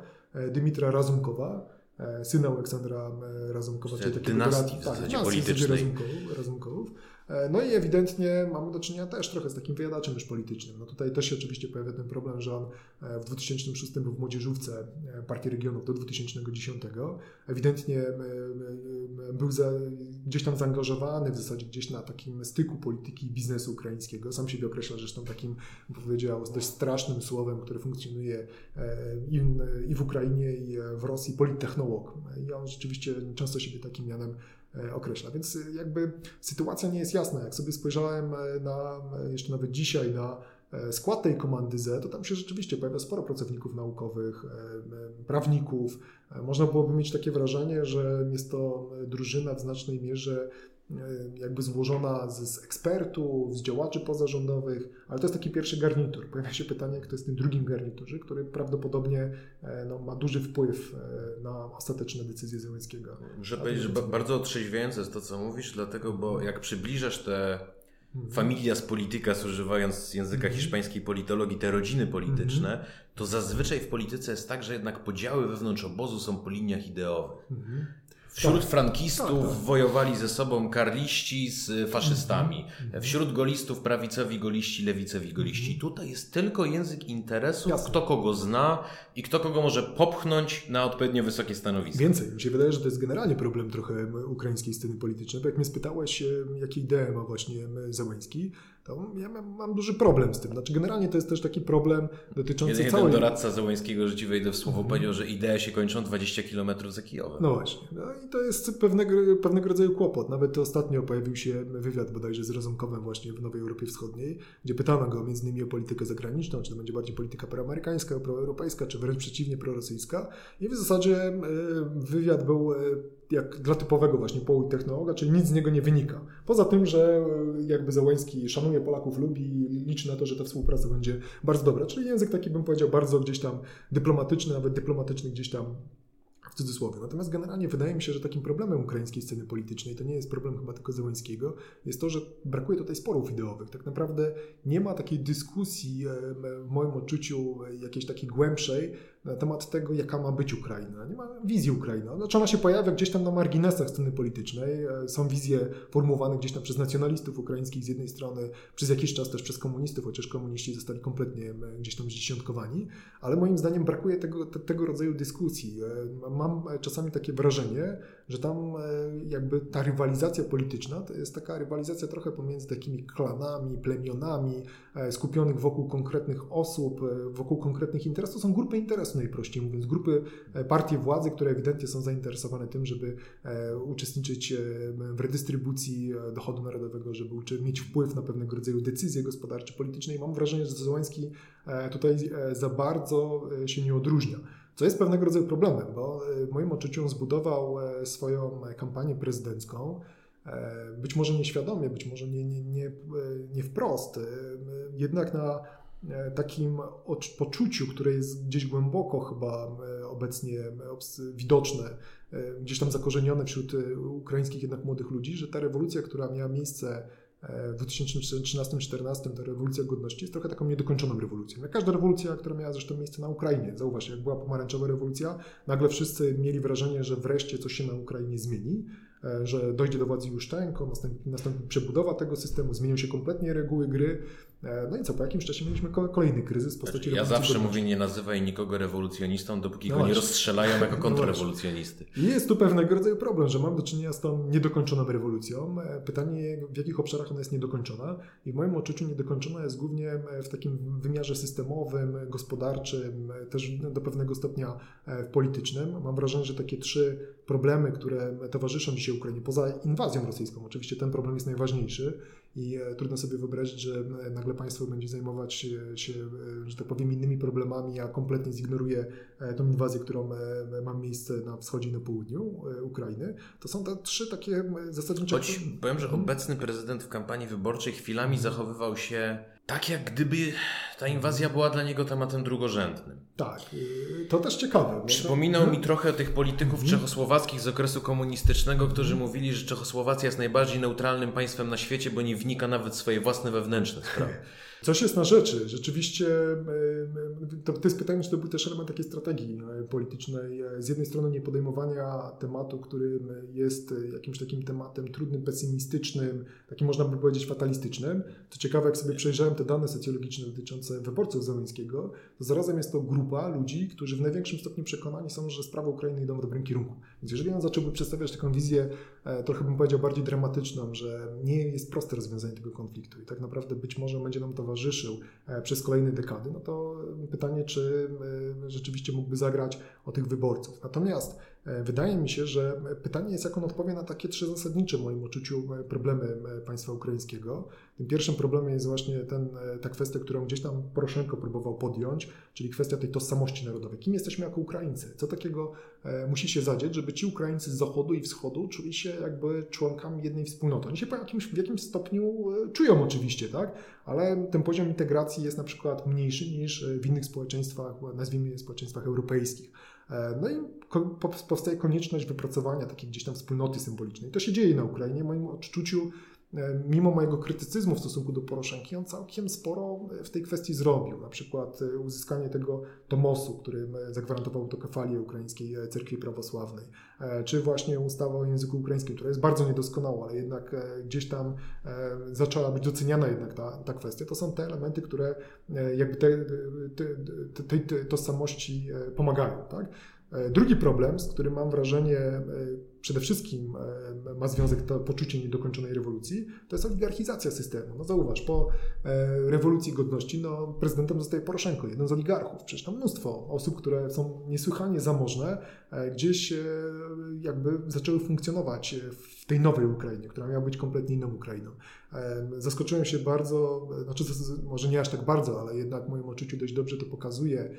Dymitra Razumkowa, syna Aleksandra Razumkowa, czyli takiego dynastii w zasadzie politycznej. Razumkow. No i ewidentnie mamy do czynienia też trochę z takim wyjadaczem już politycznym. No tutaj też się oczywiście pojawia ten problem, że on w dwa tysiące szóstym był w młodzieżówce Partii Regionów do dwa tysiące dziesiątego. Ewidentnie był za, gdzieś tam zaangażowany w zasadzie gdzieś na takim styku polityki i biznesu ukraińskiego. Sam siebie określa zresztą takim, powiedział, dość strasznym słowem, które funkcjonuje i w Ukrainie, i w Rosji, politechnolog. I on rzeczywiście często siebie takim mianem określa. Więc jakby sytuacja nie jest jasna. Jak sobie spojrzałem na, jeszcze nawet dzisiaj, na skład tej komandy Z, to tam się rzeczywiście pojawia sporo pracowników naukowych, prawników. Można byłoby mieć takie wrażenie, że jest to drużyna w znacznej mierze jakby złożona z, z ekspertów, z działaczy pozarządowych, ale to jest taki pierwszy garnitur. Pojawia się pytanie, kto jest w tym drugim garniturze, który prawdopodobnie no, ma duży wpływ na ostateczne decyzje Zełenskiego. Muszę powiedzieć, że bardzo otrzeźwiające jest to, co mówisz, dlatego, bo jak przybliżasz te mm. familias politicas, używając języka mm. hiszpańskiej politologii, te rodziny polityczne, mm. to zazwyczaj w polityce jest tak, że jednak podziały wewnątrz obozu są po liniach ideowych. Mm. Wśród tak. frankistów tak, tak. wojowali ze sobą karliści z faszystami. Mhm. Wśród golistów prawicowi goliści, lewicowi goliści. Mhm. Tutaj jest tylko język interesu, Jasne. kto kogo zna i kto kogo może popchnąć na odpowiednio wysokie stanowisko. Więcej, mi się wydaje, że to jest generalnie problem trochę ukraińskiej sceny politycznej, bo jak mnie spytałeś, jakie idee ma właśnie Zełenski, to ja mam duży problem z tym. Znaczy generalnie to jest też taki problem dotyczący jeden całej... Jeden doradca Zełenskiego, że ci wejdę w słowo, mm. powiedział, że idee się kończą dwadzieścia kilometrów za Kijowem. No właśnie. No i to jest pewnego, pewnego rodzaju kłopot. Nawet ostatnio pojawił się wywiad bodajże z Rozunkowem właśnie w Nowej Europie Wschodniej, gdzie pytano go między innymi o politykę zagraniczną, czy to będzie bardziej polityka proamerykańska, proeuropejska, czy wręcz przeciwnie, prorosyjska. I w zasadzie wywiad był... jak dla typowego właśnie politechnologa, czyli nic z niego nie wynika. Poza tym, że jakby Zełenski szanuje Polaków, lubi, liczy na to, że ta współpraca będzie bardzo dobra. Czyli język taki, bym powiedział, bardzo gdzieś tam dyplomatyczny, nawet dyplomatyczny gdzieś tam w cudzysłowie. Natomiast generalnie wydaje mi się, że takim problemem ukraińskiej sceny politycznej, to nie jest problem chyba tylko Zełenskiego, jest to, że brakuje tutaj sporów ideowych. Tak naprawdę nie ma takiej dyskusji, w moim odczuciu, jakiejś takiej głębszej, na temat tego, jaka ma być Ukraina. Nie ma wizji Ukraina. Znaczy ona się pojawia gdzieś tam na marginesach sceny politycznej. Są wizje formułowane gdzieś tam przez nacjonalistów ukraińskich z jednej strony, przez jakiś czas też przez komunistów, chociaż komuniści zostali kompletnie gdzieś tam zdziesiątkowani. Ale moim zdaniem brakuje tego, te, tego rodzaju dyskusji. Mam czasami takie wrażenie, że tam jakby ta rywalizacja polityczna to jest taka rywalizacja trochę pomiędzy takimi klanami, plemionami skupionych wokół konkretnych osób, wokół konkretnych interesów. Są grupy interesów, najprościej mówiąc, grupy partii władzy, które ewidentnie są zainteresowane tym, żeby uczestniczyć w redystrybucji dochodu narodowego, żeby mieć wpływ na pewnego rodzaju decyzje gospodarcze, polityczne. I mam wrażenie, że Zełenski tutaj za bardzo się nie odróżnia. Co jest pewnego rodzaju problemem, bo w moim odczuciu on zbudował swoją kampanię prezydencką, być może nieświadomie, być może nie, nie, nie, nie wprost, jednak na takim poczuciu, które jest gdzieś głęboko chyba obecnie widoczne, gdzieś tam zakorzenione wśród ukraińskich jednak młodych ludzi, że ta rewolucja, która miała miejsce w dwa tysiące trzynastym czternastym, ta rewolucja godności jest trochę taką niedokończoną rewolucją. Jak każda rewolucja, która miała zresztą miejsce na Ukrainie. Zauważ, jak była pomarańczowa rewolucja, nagle wszyscy mieli wrażenie, że wreszcie coś się na Ukrainie zmieni, że dojdzie do władzy Juszczenko, następnie, następnie przebudowa tego systemu, zmienią się kompletnie reguły gry. No i co, po jakimś czasie mieliśmy kolejny kryzys w postaci znaczy, ja rewolucji. Ja zawsze mówię, nie nazywaj nikogo rewolucjonistą, dopóki no go właśnie. nie rozstrzelają jako kontrrewolucjonisty. No jest tu pewnego rodzaju problem, że mam do czynienia z tą niedokończoną rewolucją. Pytanie, w jakich obszarach ona jest niedokończona. I w moim odczuciu niedokończona jest głównie w takim wymiarze systemowym, gospodarczym, też do pewnego stopnia politycznym. Mam wrażenie, że takie trzy problemy, które towarzyszą dzisiaj Ukrainie, poza inwazją rosyjską. Oczywiście ten problem jest najważniejszy i trudno sobie wyobrazić, że nagle państwo będzie zajmować się, że tak powiem, innymi problemami, a kompletnie zignoruje tą inwazję, którą ma miejsce na wschodzie i na południu Ukrainy. To są te trzy takie zasadnicze... Choć powiem, że obecny prezydent w kampanii wyborczej chwilami zachowywał się tak, jak gdyby ta inwazja była dla niego tematem drugorzędnym. Tak, to też ciekawe. Przypominał to... mi trochę tych polityków mm. czechosłowackich z okresu komunistycznego, którzy mm. mówili, że Czechosłowacja jest najbardziej neutralnym państwem na świecie, bo nie wnika nawet w swoje własne wewnętrzne sprawy. Coś jest na rzeczy. Rzeczywiście to, to jest pytanie, czy to był też element takiej strategii politycznej. Z jednej strony nie podejmowania tematu, który jest jakimś takim tematem trudnym, pesymistycznym, takim można by powiedzieć fatalistycznym. To ciekawe, jak sobie przejrzałem te dane socjologiczne dotyczące wyborców Zełenskiego, to zarazem jest to grupa ludzi, którzy w największym stopniu przekonani są, że sprawy Ukrainy idą w dobrym kierunku. Więc jeżeli on zacząłby przedstawiać taką wizję, trochę bym powiedział bardziej dramatyczną, że nie jest proste rozwiązanie tego konfliktu i tak naprawdę być może będzie nam towarzyszył przez kolejne dekady, no to pytanie, czy rzeczywiście mógłby zagrać o tych wyborców. Natomiast wydaje mi się, że pytanie jest, jak on odpowie na takie trzy zasadnicze, w moim odczuciu, problemy państwa ukraińskiego. Tym pierwszym problemem jest właśnie ten, ta kwestia, którą gdzieś tam Poroszenko próbował podjąć, czyli kwestia tej tożsamości narodowej. Kim jesteśmy jako Ukraińcy? Co takiego musi się zadzieć, żeby ci Ukraińcy z zachodu i wschodu czuli się jakby członkami jednej wspólnoty? Oni się po jakimś, w jakimś stopniu czują oczywiście, tak? Ale ten poziom integracji jest na przykład mniejszy niż w innych społeczeństwach, nazwijmy je społeczeństwach europejskich. No i powstaje konieczność wypracowania takiej gdzieś tam wspólnoty symbolicznej. To się dzieje na Ukrainie. W moim odczuciu mimo mojego krytycyzmu w stosunku do Poroszenki, on całkiem sporo w tej kwestii zrobił. Na przykład uzyskanie tego tomosu, który zagwarantował autokefalię ukraińskiej cerkwi prawosławnej, czy właśnie ustawa o języku ukraińskim, która jest bardzo niedoskonała, ale jednak gdzieś tam zaczęła być doceniana jednak ta, ta kwestia. To są te elementy, które jakby tej te, te, te tożsamości pomagają, tak? Drugi problem, z którym mam wrażenie przede wszystkim ma związek to poczucie niedokończonej rewolucji, to jest oligarchizacja systemu. No zauważ, po rewolucji godności no, prezydentem zostaje Poroszenko, jeden z oligarchów. Przecież tam mnóstwo osób, które są niesłychanie zamożne, gdzieś jakby zaczęły funkcjonować w tej nowej Ukrainie, która miała być kompletnie inną Ukrainą. Zaskoczyłem się bardzo, znaczy może nie aż tak bardzo, ale jednak w moim odczuciu dość dobrze to pokazuje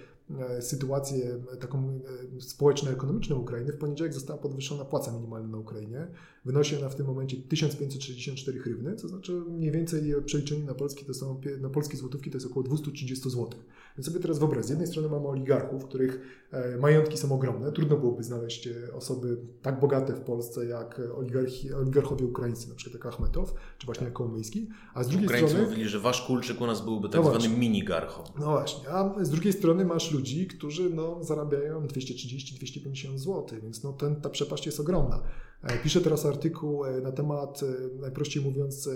sytuację taką społeczno-ekonomiczną Ukrainy. W poniedziałek została podwyższona płaca minimalna na Ukrainie. Wynosi ona w tym momencie tysiąc pięćset sześćdziesiąt cztery hrywny, co znaczy mniej więcej przeliczenie na polskie, to są, na polskie złotówki to jest około dwieście trzydzieści złotych. Więc sobie teraz wyobraź, z jednej strony mamy oligarchów, których majątki są ogromne, trudno byłoby znaleźć osoby tak bogate w Polsce jak oligarchi, oligarchowie ukraińscy, na przykład jak Achmetow, czy właśnie jak Kołomojski, a z drugiej Ukraińcy strony... mówili, że wasz Kulczyk u nas byłby tak no zwanym minigarchą. No właśnie, a z drugiej strony masz ludzi, którzy no, zarabiają dwieście trzydzieści do dwieście pięćdziesiąt złotych, więc no, ten, ta przepaść jest ogromna. Piszę teraz artykuł na temat, najprościej mówiąc,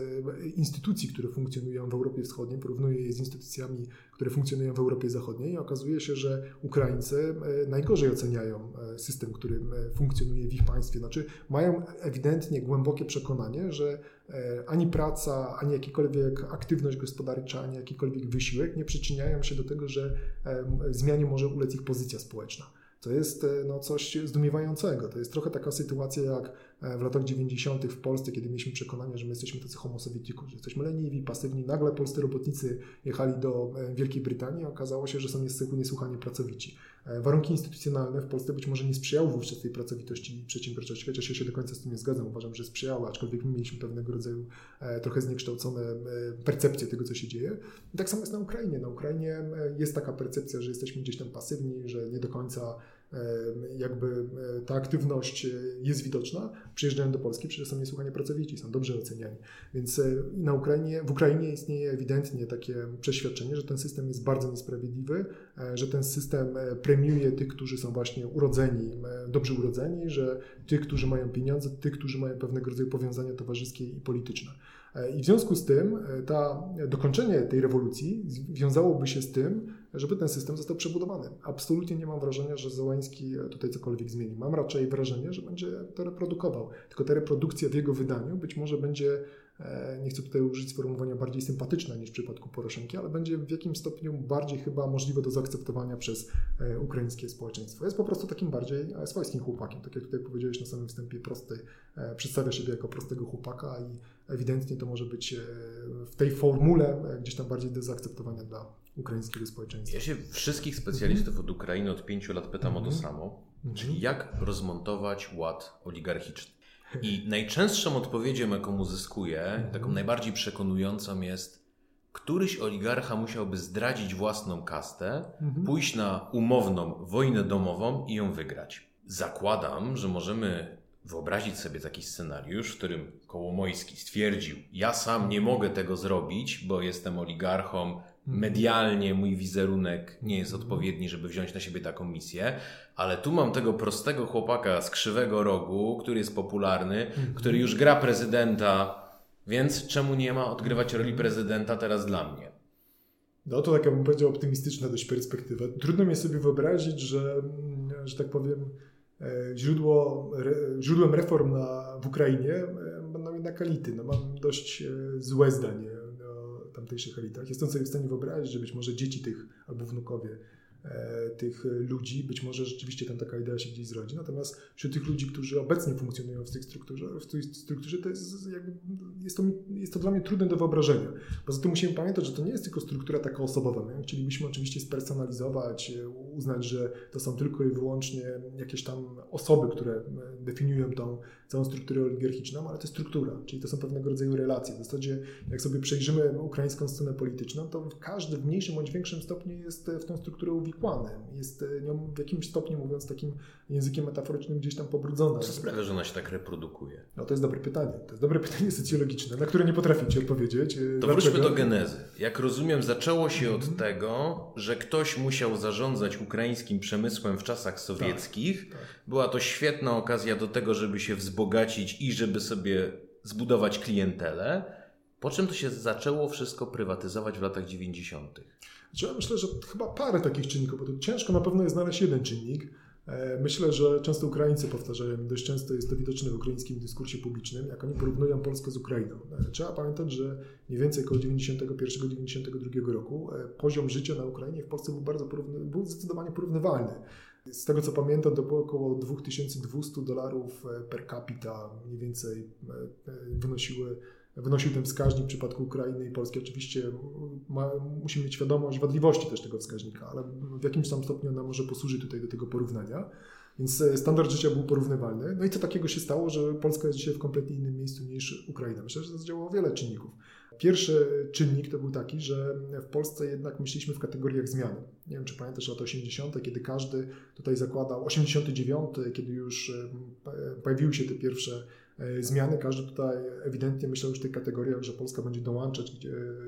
instytucji, które funkcjonują w Europie Wschodniej, porównuję je z instytucjami, które funkcjonują w Europie Zachodniej i okazuje się, że Ukraińcy najgorzej oceniają system, który funkcjonuje w ich państwie. Znaczy mają ewidentnie głębokie przekonanie, że ani praca, ani jakikolwiek aktywność gospodarcza, ani jakikolwiek wysiłek nie przyczyniają się do tego, że zmianie może ulec ich pozycja społeczna. To jest no, coś zdumiewającego. To jest trochę taka sytuacja jak w latach dziewięćdziesiątych w Polsce, kiedy mieliśmy przekonanie, że my jesteśmy tacy homo sovietikus, że jesteśmy leniwi, pasywni. Nagle polscy robotnicy jechali do Wielkiej Brytanii, a okazało się, że są niesłychanie pracowici. Warunki instytucjonalne w Polsce być może nie sprzyjały wówczas tej pracowitości i przedsiębiorczości, chociaż ja się do końca z tym nie zgadzam. Uważam, że sprzyjały, aczkolwiek my mieliśmy pewnego rodzaju trochę zniekształcone percepcje tego, co się dzieje. I tak samo jest na Ukrainie. Na Ukrainie jest taka percepcja, że jesteśmy gdzieś tam pasywni, że nie do końca jakby ta aktywność jest widoczna, przyjeżdżają do Polski, przecież są niesłychanie pracowici, są dobrze oceniani. Więc na Ukrainie, w Ukrainie istnieje ewidentnie takie przeświadczenie, że ten system jest bardzo niesprawiedliwy, że ten system premiuje tych, którzy są właśnie urodzeni, dobrze urodzeni, że tych, którzy mają pieniądze, tych, którzy mają pewnego rodzaju powiązania towarzyskie i polityczne. I w związku z tym ta, dokończenie tej rewolucji wiązałoby się z tym, żeby ten system został przebudowany. Absolutnie nie mam wrażenia, że Zełenski tutaj cokolwiek zmieni. Mam raczej wrażenie, że będzie to reprodukował. Tylko ta reprodukcja w jego wydaniu być może będzie, nie chcę tutaj użyć sformułowania bardziej sympatyczna niż w przypadku Poroszenki, ale będzie w jakimś stopniu bardziej chyba możliwe do zaakceptowania przez ukraińskie społeczeństwo. Jest po prostu takim bardziej swojskim chłopakiem. Tak jak tutaj powiedziałeś na samym wstępie, prosty, przedstawia siebie jako prostego chłopaka i ewidentnie to może być w tej formule gdzieś tam bardziej do zaakceptowania dla ukraińskiego społeczeństwa. Ja się wszystkich specjalistów mm-hmm. od Ukrainy od pięciu lat pytam mm-hmm. o to samo, mm-hmm. czyli jak rozmontować ład oligarchiczny. I najczęstszą odpowiedzią, jaką uzyskuję, taką najbardziej przekonującą jest, któryś oligarcha musiałby zdradzić własną kastę, mhm. pójść na umowną wojnę domową i ją wygrać. Zakładam, że możemy wyobrazić sobie taki scenariusz, w którym Kołomojski stwierdził, ja sam nie mogę tego zrobić, bo jestem oligarchą, medialnie mój wizerunek nie jest odpowiedni, żeby wziąć na siebie taką misję, ale tu mam tego prostego chłopaka z Krzywego Rogu, który jest popularny, który już gra prezydenta, więc czemu nie ma odgrywać roli prezydenta teraz dla mnie? No to taka, bym powiedział, optymistyczna dość perspektywa. Trudno mi sobie wyobrazić, że, że tak powiem, źródło, źródłem reform na, w Ukrainie będą jednak elity. No, mam dość złe zdanie tamtejszych elitach. Jestem sobie w stanie wyobrazić, że być może dzieci tych, albo wnukowie e, tych ludzi, być może rzeczywiście tam taka idea się gdzieś zrodzi, natomiast wśród tych ludzi, którzy obecnie funkcjonują w tej strukturze, w tej strukturze to jest, jakby, jest, to, jest to dla mnie trudne do wyobrażenia. Poza tym musimy pamiętać, że to nie jest tylko struktura taka osobowa. My chcielibyśmy oczywiście spersonalizować, uznać, że to są tylko i wyłącznie jakieś tam osoby, które definiują tą całą strukturę oligarchiczną, ale to jest struktura, czyli to są pewnego rodzaju relacje. W zasadzie jak sobie przejrzymy ukraińską scenę polityczną, to każdy w mniejszym bądź większym stopniu jest w tą strukturę uwikłany. powikłanym. Jest nią w jakimś stopniu, mówiąc takim językiem metaforycznym, gdzieś tam pobrudzona. Co sprawia, że ona się tak reprodukuje? No to jest dobre pytanie. To jest dobre pytanie socjologiczne, na które nie potrafię Ci odpowiedzieć. To dlaczego? Wróćmy do genezy. Jak rozumiem, zaczęło się mm. od tego, że ktoś musiał zarządzać ukraińskim przemysłem w czasach sowieckich. Tak, tak. Była to świetna okazja do tego, żeby się wzbogacić i żeby sobie zbudować klientelę. Po czym to się zaczęło wszystko prywatyzować w latach dziewięćdziesiątych? Ja myślę, że chyba parę takich czynników, bo to ciężko na pewno jest znaleźć jeden czynnik. Myślę, że często Ukraińcy powtarzają, dość często jest to widoczne w ukraińskim dyskursie publicznym, jak oni porównują Polskę z Ukrainą. Trzeba pamiętać, że mniej więcej około dziewięćdziesiątego pierwszego do dziewięćdziesiątego drugiego roku poziom życia na Ukrainie w Polsce był, bardzo porówny, był zdecydowanie porównywalny. Z tego co pamiętam, to było około dwa tysiące dwieście dolarów per capita, mniej więcej wynosiły Wynosił ten wskaźnik w przypadku Ukrainy i Polski. Oczywiście ma, musimy mieć świadomość wadliwości też tego wskaźnika, ale w jakimś tam stopniu ona może posłuży tutaj do tego porównania. Więc standard życia był porównywalny. No i co takiego się stało, że Polska jest dzisiaj w kompletnie innym miejscu niż Ukraina? Myślę, że to zadziałało wiele czynników. Pierwszy czynnik to był taki, że w Polsce jednak myśleliśmy w kategoriach zmian. Nie wiem, czy pamiętasz lata osiemdziesiąte, kiedy każdy tutaj zakładał, osiemdziesiąty dziewiąty, kiedy już pojawiły się te pierwsze zmiany, każdy tutaj ewidentnie myślał już w tych kategoriach, że Polska będzie dołączać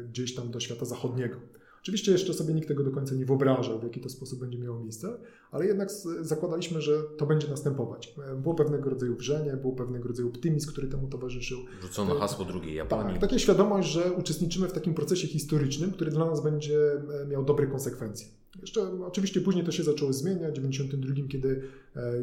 gdzieś tam do świata zachodniego. Oczywiście jeszcze sobie nikt tego do końca nie wyobrażał, w jaki to sposób będzie miało miejsce, ale jednak zakładaliśmy, że to będzie następować. Było pewnego rodzaju wrzenie, było pewnego rodzaju optymizm, który temu towarzyszył. Rzucono hasło drugiej Japonii. Tak, taka świadomość, że uczestniczymy w takim procesie historycznym, który dla nas będzie miał dobre konsekwencje. Jeszcze oczywiście później to się zaczęło zmieniać, w dziewięćdziesiątym drugim, kiedy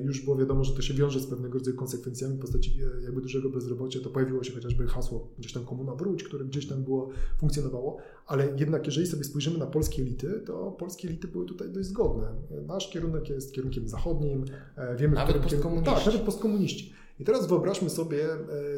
już było wiadomo, że to się wiąże z pewnego rodzaju konsekwencjami w postaci jakby dużego bezrobocia, to pojawiło się chociażby hasło gdzieś tam komuna wróć, które gdzieś tam było, funkcjonowało, ale jednak jeżeli sobie spojrzymy na polskie elity, to polskie elity były tutaj dość zgodne. Nasz kierunek jest kierunkiem zachodnim, wiemy, nawet którym postkomuniści. Tak, nawet postkomuniści. I teraz wyobraźmy sobie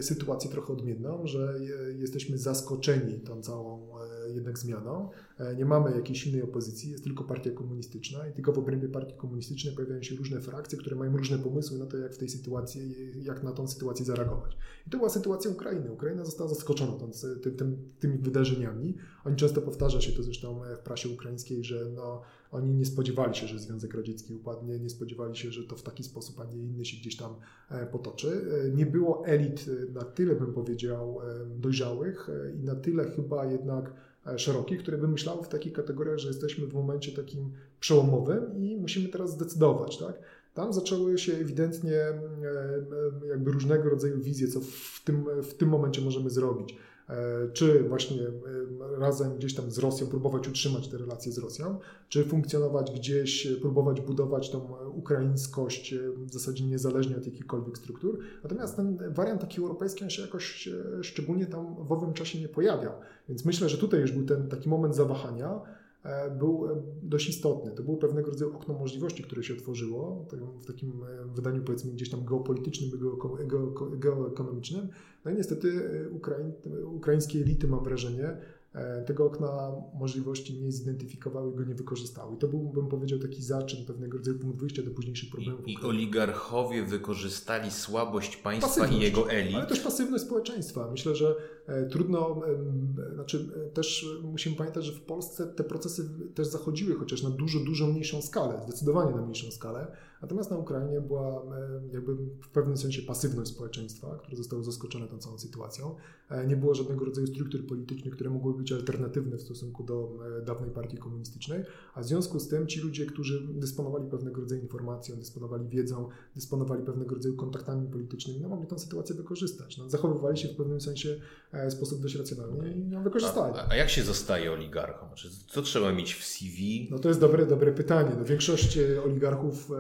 sytuację trochę odmienną, że jesteśmy zaskoczeni tą całą jednak zmianą. Nie mamy jakiejś silnej opozycji, jest tylko partia komunistyczna i tylko w obrębie partii komunistycznej pojawiają się różne frakcje, które mają różne pomysły na to, jak w tej sytuacji, jak na tą sytuację zareagować. I to była sytuacja Ukrainy. Ukraina została zaskoczona tym, tym, tymi wydarzeniami. Oni często powtarza się to zresztą w prasie ukraińskiej, że no, oni nie spodziewali się, że Związek Radziecki upadnie, nie spodziewali się, że to w taki sposób, a nie inny się gdzieś tam potoczy. Nie było elit na tyle, bym powiedział, dojrzałych i na tyle chyba jednak szeroki, który by myślał w takich kategoriach, że jesteśmy w momencie takim przełomowym i musimy teraz zdecydować, tak? Tam zaczęły się ewidentnie jakby różnego rodzaju wizje, co w tym, w tym momencie możemy zrobić. Czy właśnie razem gdzieś tam z Rosją próbować utrzymać te relacje z Rosją, czy funkcjonować gdzieś, próbować budować tą ukraińskość w zasadzie niezależnie od jakichkolwiek struktur. Natomiast ten wariant taki europejski on się jakoś szczególnie tam w owym czasie nie pojawiał. Więc myślę, że tutaj już był ten taki moment zawahania, był dość istotny. To było pewnego rodzaju okno możliwości, które się otworzyło w takim wydaniu powiedzmy gdzieś tam geopolitycznym, geoekonomicznym. No i niestety Ukraiń, ukraińskie elity, mam wrażenie, tego okna możliwości nie zidentyfikowały, go nie wykorzystały. I to był, bym powiedział, taki zaczyn pewnego rodzaju punkt wyjścia do późniejszych problemów. I, i oligarchowie wykorzystali słabość państwa pasywność, i jego elit. Ale też pasywność społeczeństwa. Myślę, że trudno, znaczy też musimy pamiętać, że w Polsce te procesy też zachodziły, chociaż na dużo, dużo mniejszą skalę, zdecydowanie na mniejszą skalę. Natomiast na Ukrainie była jakby w pewnym sensie pasywność społeczeństwa, które zostało zaskoczone tą całą sytuacją. Nie było żadnego rodzaju struktur politycznych, które mogły być alternatywne w stosunku do dawnej partii komunistycznej, a w związku z tym ci ludzie, którzy dysponowali pewnego rodzaju informacją, dysponowali wiedzą, dysponowali pewnego rodzaju kontaktami politycznymi, no mogli tę sytuację wykorzystać. No, zachowywali się w pewnym sensie w sposób dość racjonalny i ją wykorzystali. A, a jak się zostaje oligarchą? Co trzeba mieć w C V? No to jest dobre, dobre pytanie. No, większość oligarchów,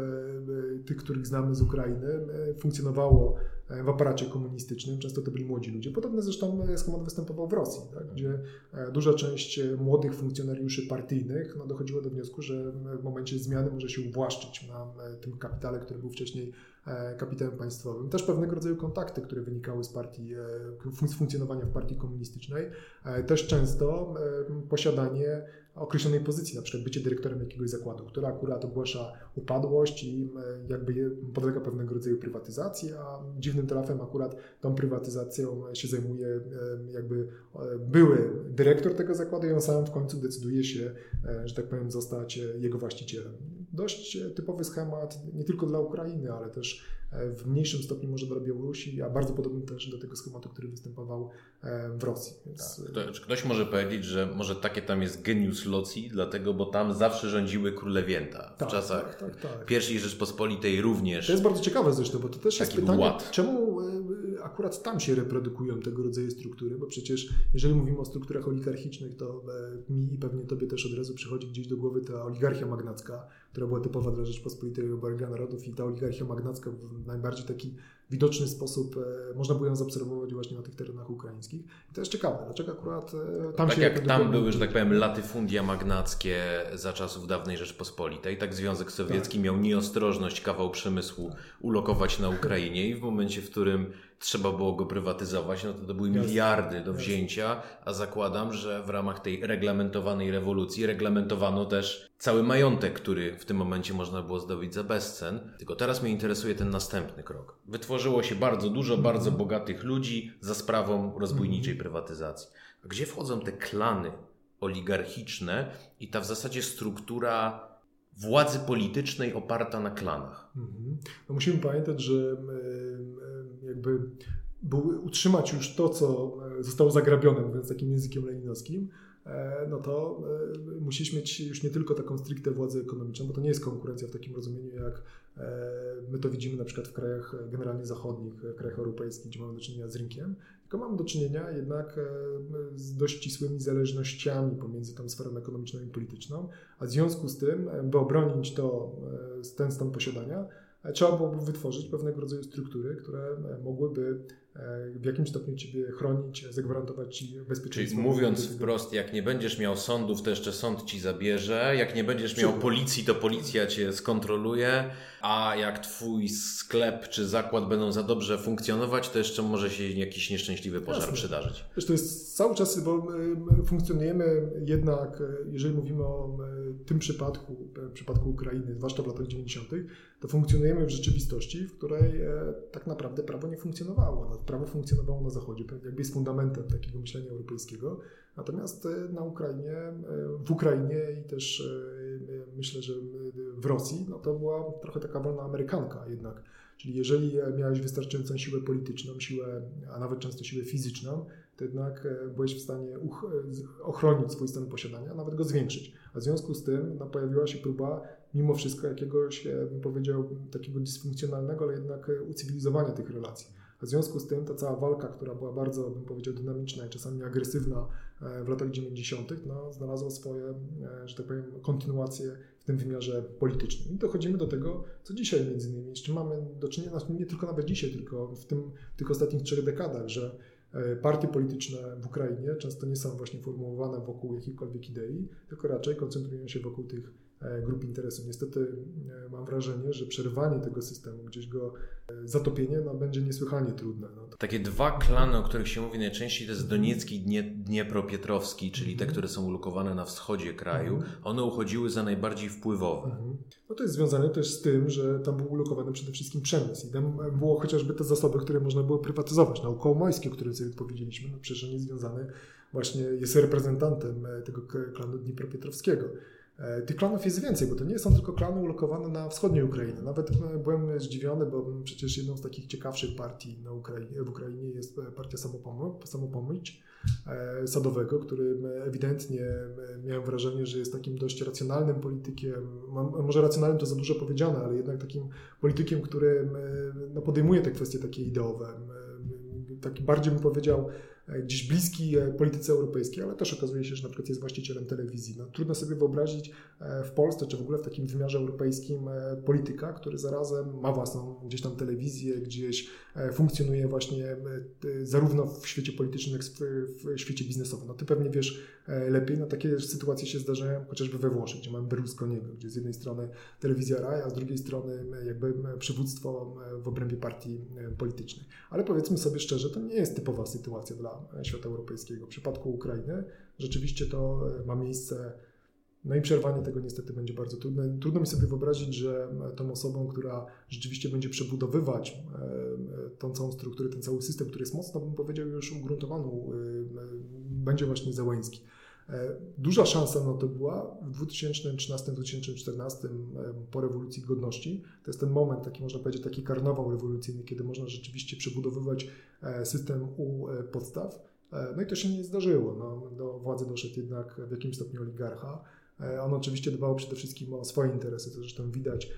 tych, których znamy z Ukrainy, funkcjonowało w aparacie komunistycznym, często to byli młodzi ludzie. Podobny zresztą schemat występował w Rosji, tak, gdzie duża część młodych funkcjonariuszy partyjnych no, dochodziła do wniosku, że w momencie zmiany może się uwłaszczyć na tym kapitale, który był wcześniej kapitałem państwowym. Też pewnego rodzaju kontakty, które wynikały z partii, z funkcjonowania w partii komunistycznej. Też często posiadanie określonej pozycji, na przykład bycie dyrektorem jakiegoś zakładu, który akurat ogłasza upadłość i jakby podlega pewnego rodzaju prywatyzacji, a dziwnym trafem akurat tą prywatyzacją się zajmuje jakby były dyrektor tego zakładu i on sam w końcu decyduje się, że tak powiem, zostać jego właścicielem. Dość typowy schemat nie tylko dla Ukrainy, ale też w mniejszym stopniu może dla Białorusi, a bardzo podobny też do tego schematu, który występował w Rosji. Więc... Tak. Czy ktoś może powiedzieć, że może takie tam jest genius loci, dlatego, bo tam zawsze rządziły królewięta w tak, czasach tak, tak, tak. pierwszej Rzeczpospolitej również. To jest bardzo ciekawe zresztą, bo to też jest pytanie, ład. Czemu akurat tam się reprodukują tego rodzaju struktury, bo przecież jeżeli mówimy o strukturach oligarchicznych, to mi i pewnie tobie też od razu przychodzi gdzieś do głowy ta oligarchia magnacka, która była typowa dla Rzeczpospolitej Oberga Narodów i ta oligarchia magnacka w najbardziej taki widoczny sposób, e, można było ją zaobserwować właśnie na tych terenach ukraińskich. I to jest ciekawe, dlaczego akurat e, tam tak się... Tak jak tam były, że tak powiem, latyfundia magnackie za czasów dawnej Rzeczpospolitej, tak Związek Sowiecki tak. miał nieostrożność kawał przemysłu ulokować na Ukrainie i w momencie, w którym trzeba było go prywatyzować, no to to były jasne, miliardy do wzięcia, jasne. A zakładam, że w ramach tej reglamentowanej rewolucji reglamentowano też cały majątek, który w tym momencie można było zdobyć za bezcen. Tylko teraz mnie interesuje ten następny krok. Wytworzyło się bardzo dużo, bardzo bogatych ludzi za sprawą rozbójniczej prywatyzacji. A gdzie wchodzą te klany oligarchiczne i ta w zasadzie struktura władzy politycznej oparta na klanach? No musimy pamiętać, że jakby utrzymać już to, co zostało zagrabione, mówiąc takim językiem leninowskim, no to musisz mieć już nie tylko taką stricte władzę ekonomiczną, bo to nie jest konkurencja w takim rozumieniu, jak my to widzimy na przykład w krajach generalnie zachodnich, w krajach europejskich, gdzie mamy do czynienia z rynkiem, tylko mamy do czynienia jednak z dość ścisłymi zależnościami pomiędzy tą sferą ekonomiczną i polityczną, a w związku z tym, by obronić to, ten stan posiadania, trzeba byłoby wytworzyć pewnego rodzaju struktury, które mogłyby w jakimś stopniu Ciebie chronić, zagwarantować Ci bezpieczeństwo. Czyli mówiąc wprost, jak nie będziesz miał sądów, to jeszcze sąd Ci zabierze, jak nie będziesz miał policji, to policja Cię skontroluje, a jak Twój sklep czy zakład będą za dobrze funkcjonować, to jeszcze może się jakiś nieszczęśliwy pożar Jasne. przydarzyć. Wiesz, to jest cały czas, bo funkcjonujemy jednak, jeżeli mówimy o tym przypadku, w przypadku Ukrainy, zwłaszcza w latach dziewięćdziesiątych, to funkcjonujemy w rzeczywistości, w której tak naprawdę prawo nie funkcjonowało. Prawo funkcjonowało na Zachodzie, jakby jest fundamentem takiego myślenia europejskiego. Natomiast na Ukrainie, w Ukrainie i też myślę, że w Rosji, no to była trochę taka wolna amerykanka jednak. Czyli jeżeli miałeś wystarczającą siłę polityczną, siłę, a nawet często siłę fizyczną, to jednak byłeś w stanie ochronić swój stan posiadania, a nawet go zwiększyć. A w związku z tym no, pojawiła się próba mimo wszystko jakiegoś, bym powiedział, takiego dysfunkcjonalnego, ale jednak ucywilizowania tych relacji. W związku z tym ta cała walka, która była bardzo, bym powiedział, dynamiczna i czasami agresywna w latach dziewięćdziesiątych, no, znalazła swoje, że tak powiem, kontynuacje w tym wymiarze politycznym. I dochodzimy do tego, co dzisiaj między innymi, z czym mamy do czynienia, nie tylko nawet dzisiaj, tylko w, tym, w tych ostatnich trzech dekadach, że partie polityczne w Ukrainie często nie są właśnie formułowane wokół jakichkolwiek idei, tylko raczej koncentrują się wokół tych grup interesów. Niestety mam wrażenie, że przerwanie tego systemu, gdzieś go zatopienie no, będzie niesłychanie trudne. No. Takie dwa klany, o których się mówi najczęściej, to jest Doniecki i Dniepropietrowski, czyli mm-hmm. te, które są ulokowane na wschodzie kraju. Mm-hmm. One uchodziły za najbardziej wpływowe. Mm-hmm. No to jest związane też z tym, że tam był ulokowany przede wszystkim przemysł i tam było chociażby te zasoby, które można było prywatyzować. No, Kołomojski, o którym sobie powiedzieliśmy, no przecież on jest związany, właśnie jest reprezentantem tego klanu dniepropietrowskiego. Tych klanów jest więcej, bo to nie są tylko klany ulokowane na wschodniej Ukrainie. Nawet byłem zdziwiony, bo przecież jedną z takich ciekawszych partii na Ukrainie, w Ukrainie jest partia Samopomój Sadowego, który ewidentnie miałem wrażenie, że jest takim dość racjonalnym politykiem. Może racjonalnym to za dużo powiedziane, ale jednak takim politykiem, który no, podejmuje te kwestie takie ideowe. Taki bardziej bym powiedział gdzieś bliski polityce europejskiej, ale też okazuje się, że na przykład jest właścicielem telewizji. No, trudno sobie wyobrazić w Polsce, czy w ogóle w takim wymiarze europejskim polityka, który zarazem ma własną gdzieś tam telewizję, gdzieś funkcjonuje właśnie zarówno w świecie politycznym, jak i w świecie biznesowym. No ty pewnie wiesz lepiej, no takie sytuacje się zdarzają chociażby we Włoszech, gdzie mamy Berlusconiego, gdzie z jednej strony telewizja Rai, a z drugiej strony jakby przywództwo w obrębie partii politycznej. Ale powiedzmy sobie szczerze, to nie jest typowa sytuacja dla świata europejskiego. W przypadku Ukrainy rzeczywiście to ma miejsce. No i przerwanie tego niestety będzie bardzo trudne. Trudno mi sobie wyobrazić, że tą osobą, która rzeczywiście będzie przebudowywać tą całą strukturę, ten cały system, który jest mocno, bym powiedział, już ugruntowaną, będzie właśnie Zełenski. Duża szansa na to była w dwa tysiące trzynastym do dwa tysiące czternastego po rewolucji godności. To jest ten moment, taki można powiedzieć, taki karnawał rewolucyjny, kiedy można rzeczywiście przebudowywać system u podstaw. No i to się nie zdarzyło. No, do władzy doszedł jednak w jakimś stopniu oligarcha. On oczywiście dbał przede wszystkim o swoje interesy, to zresztą widać.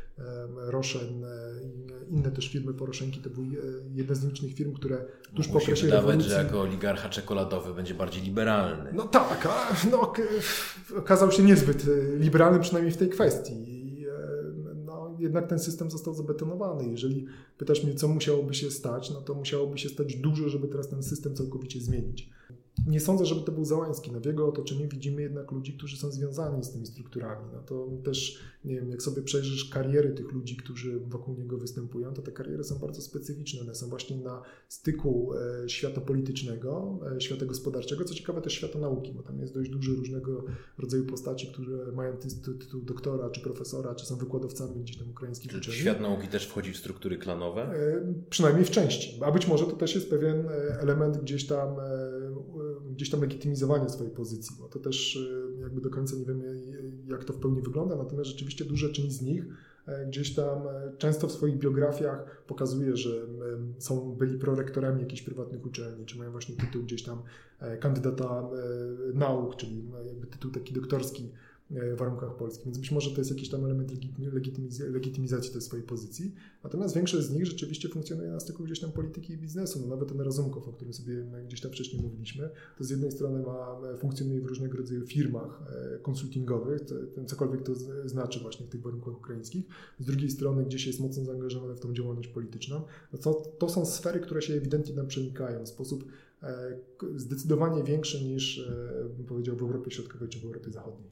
Roshen i inne też firmy Poroszenki to były jedne z licznych firm, które tuż po okresie rewolucji... Mógł się wydawać, że jako oligarcha czekoladowy będzie bardziej liberalny. No tak, a, no, okazał się niezbyt liberalny, przynajmniej w tej kwestii. No, jednak ten system został zabetonowany. Jeżeli pytasz mnie, co musiałoby się stać, no to musiałoby się stać dużo, żeby teraz ten system całkowicie zmienić. Nie sądzę, żeby to był Zełenski. No, w jego otoczeniu widzimy jednak ludzi, którzy są związani z tymi strukturami. No to też, nie wiem, jak sobie przejrzysz kariery tych ludzi, którzy wokół niego występują, to te kariery są bardzo specyficzne. One są właśnie na styku świata politycznego, świata gospodarczego, co ciekawe też świata nauki, bo tam jest dość dużo różnego rodzaju postaci, które mają tytuł doktora, czy profesora, czy są wykładowcami gdzieś tam ukraińskich uczelni. Świat nauki też wchodzi w struktury klanowe? Przynajmniej w części. A być może to też jest pewien element gdzieś tam... gdzieś tam legitymizowanie swojej pozycji, bo to też jakby do końca nie wiemy, jak to w pełni wygląda, natomiast rzeczywiście duża część z nich gdzieś tam często w swoich biografiach pokazuje, że są byli prorektorami jakichś prywatnych uczelni, czy mają właśnie tytuł gdzieś tam kandydata nauk, czyli jakby tytuł taki doktorski w warunkach polskich, więc być może to jest jakiś tam element legitymiz- legitymizacji tej swojej pozycji, natomiast większość z nich rzeczywiście funkcjonuje na styku gdzieś tam polityki i biznesu, no nawet ten Razumkow, o którym sobie gdzieś tam wcześniej mówiliśmy, to z jednej strony ma, funkcjonuje w różnego rodzaju firmach konsultingowych, cokolwiek to znaczy właśnie w tych warunkach ukraińskich, z drugiej strony gdzieś jest mocno zaangażowany w tą działalność polityczną, no to, to są sfery, które się ewidentnie tam przenikają w sposób zdecydowanie większy niż, bym powiedział, w Europie Środkowej czy w Europie Zachodniej.